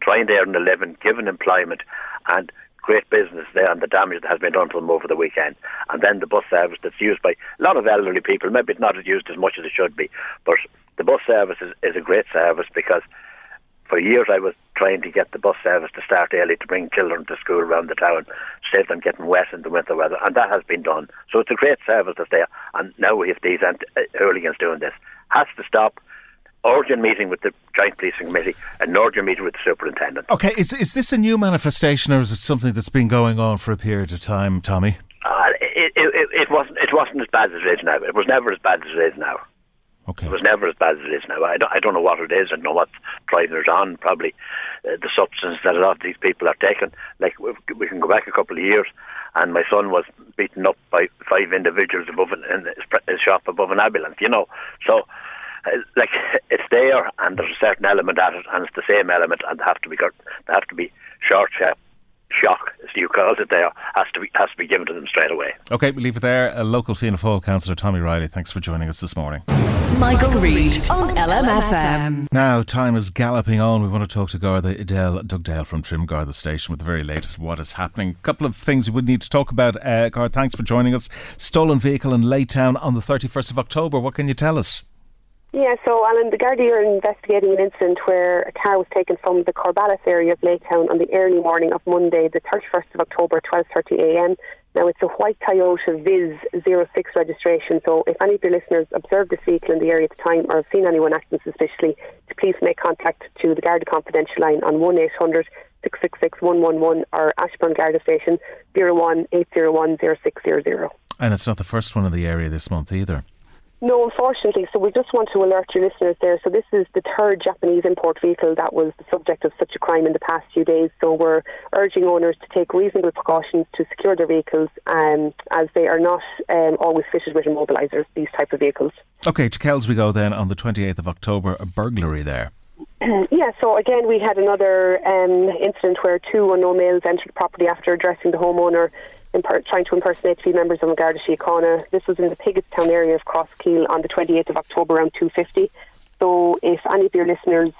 fined Éireann 11, given employment and great business there, and the damage that has been done to them over the weekend. And then the bus service that's used by a lot of elderly people, maybe it's not used as much as it should be, but the bus service is a great service, because for years I was trying to get the bus service to start early to bring children to school around the town, save them getting wet in the winter weather, and that has been done. So it's a great service that's there, and now if these hooligans doing this, has to stop. Urgent meeting with the Joint Policing Committee, and an urgent meeting with the Superintendent. OK, is this a new manifestation, or is it something that's been going on for a period of time, Tommy? It wasn't as bad as it is now. It was never as bad as it is now. Okay. It was never as bad as it is now. I don't know what it is. I don't know what's driving it on. Probably the substance that a lot of these people are taking. Like, we can go back a couple of years, and my son was beaten up by 5 individuals above in his shop above an ambulance, you know. So, like, it's there, and there's a certain element at it, and it's the same element, and they have to be short shock, as you call it there, has to be given to them straight away. OK, we'll leave it there. Local Fianna Fáil councillor Tommy Riley, thanks for joining us this morning. Michael Reid on LMFM. Now, time is galloping on. We want to talk to Doug Dale from Trimga Station with the very latest of what is happening. A couple of things we would need to talk about. Garth, thanks for joining us. Stolen vehicle in Laytown on the 31st of October. What can you tell us? Yeah, so Alan, the Gardaí are investigating an incident where a car was taken from the Corballis area of Laytown on the early morning of Monday, the 31st of October, 12:30am. Now, it's a white Toyota Viz 06 registration, so if any of your listeners observed this vehicle in the area at the time or have seen anyone acting suspiciously, please make contact to the Garda Confidential line on 1800 666 111 or Ashburn Garda Station 01 801 0600. And it's not the first one in the area this month either. No, unfortunately. So we just want to alert your listeners there. So this is the third Japanese import vehicle that was the subject of such a crime in the past few days. So we're urging owners to take reasonable precautions to secure their vehicles, as they are not always fitted with immobilisers, these type of vehicles. OK, to Kells we go then on the 28th of October, a burglary there. Yeah, so again we had another incident where 2 unknown males entered property after addressing the homeowner trying to impersonate 3 members of an Garda Síochána. This was in the Pigotstown area of Crosskeel on the 28th of October around 2:50. So if any of your listeners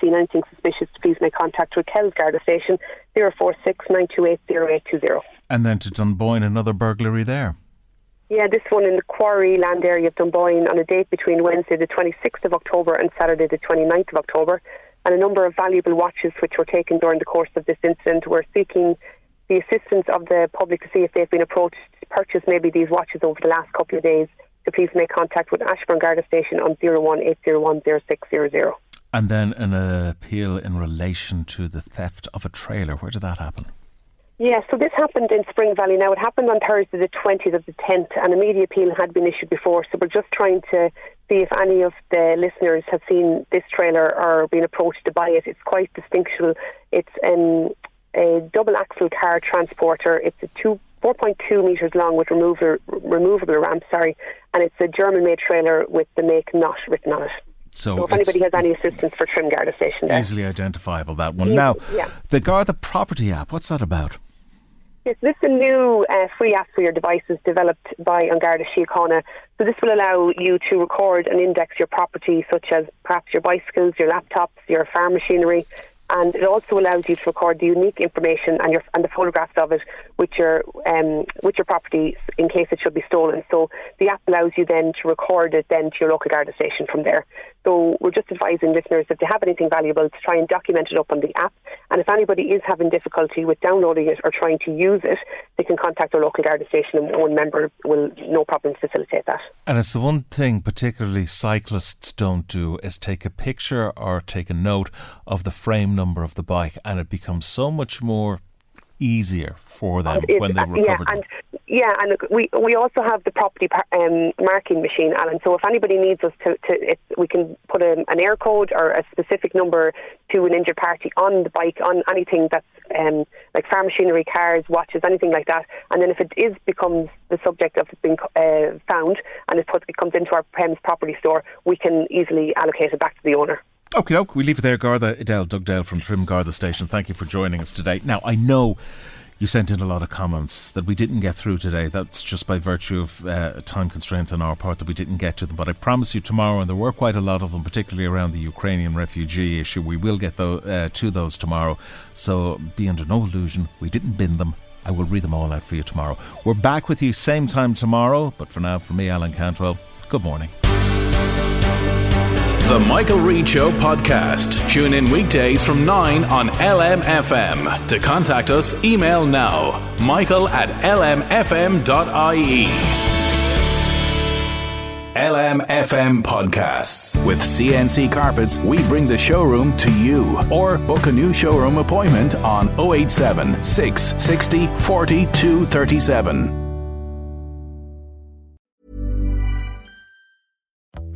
see anything suspicious, please make contact with Kells Garda Station 046 928 0820. And then to Dunboyne, another burglary there. Yeah, this one in the Quarry Land area of Dunboyne on a date between Wednesday the 26th of October and Saturday the 29th of October. And a number of valuable watches which were taken during the course of this incident were seeking the assistance of the public to see if they've been approached to purchase maybe these watches over the last couple of days. So please make contact with Ashburn Garda Station on 018010600. And then an appeal in relation to the theft of a trailer. Where did that happen? Yeah, so this happened in Spring Valley. Now, it happened on Thursday the 20th of the 10th, and a media appeal had been issued before, so we're just trying to see if any of the listeners have seen this trailer or been approached to buy it. It's quite distinctive. It's a double-axle car transporter. It's a 4.2 metres long with removable ramp, and it's a German-made trailer with the make not written on it. So if anybody has any assistance for Trim Garda Station there. Easily identifiable, that one. Now, the Garda Property app, what's that about? Yes, this is a new free app for your devices developed by Garda Síochána. So this will allow you to record and index your property, such as perhaps your bicycles, your laptops, your farm machinery, and it also allows you to record the unique information and the photographs of it with your property in case it should be stolen. So the app allows you then to record it then to your local Garda Station from there. So we're just advising listeners if they have anything valuable to try and document it up on the app. And if anybody is having difficulty with downloading it or trying to use it, they can contact their local Garda Station and one member will no problem facilitate that. And it's the one thing particularly cyclists don't do is take a picture or take a note of the frame number of the bike, and it becomes so much more easier for them when they recover it. Yeah, and look, we also have the property marking machine, Alan. So if anybody needs us we can put an air code or a specific number to an injured party on the bike, on anything that's like farm machinery, cars, watches, anything like that. And then if it becomes the subject of being found and it comes into our Prem's property store, we can easily allocate it back to the owner. Okay, we leave it there. Garda Doug Dale from Trim Garda Station, thank you for joining us today. Now, I know You sent in a lot of comments that we didn't get through today. That's just by virtue of time constraints on our part that we didn't get to them. But I promise you tomorrow, and there were quite a lot of them, particularly around the Ukrainian refugee issue, we will get to those tomorrow. So be under no illusion, we didn't bin them. I will read them all out for you tomorrow. We're back with you same time tomorrow. But for now, from me, Alan Cantwell, good morning. The Michael Reid Show podcast. Tune in weekdays from 9 on LMFM. To contact us, email now, michael@lmfm.ie. LMFM Podcasts. With CNC Carpets, we bring the showroom to you. Or book a new showroom appointment on 087 660 40 237.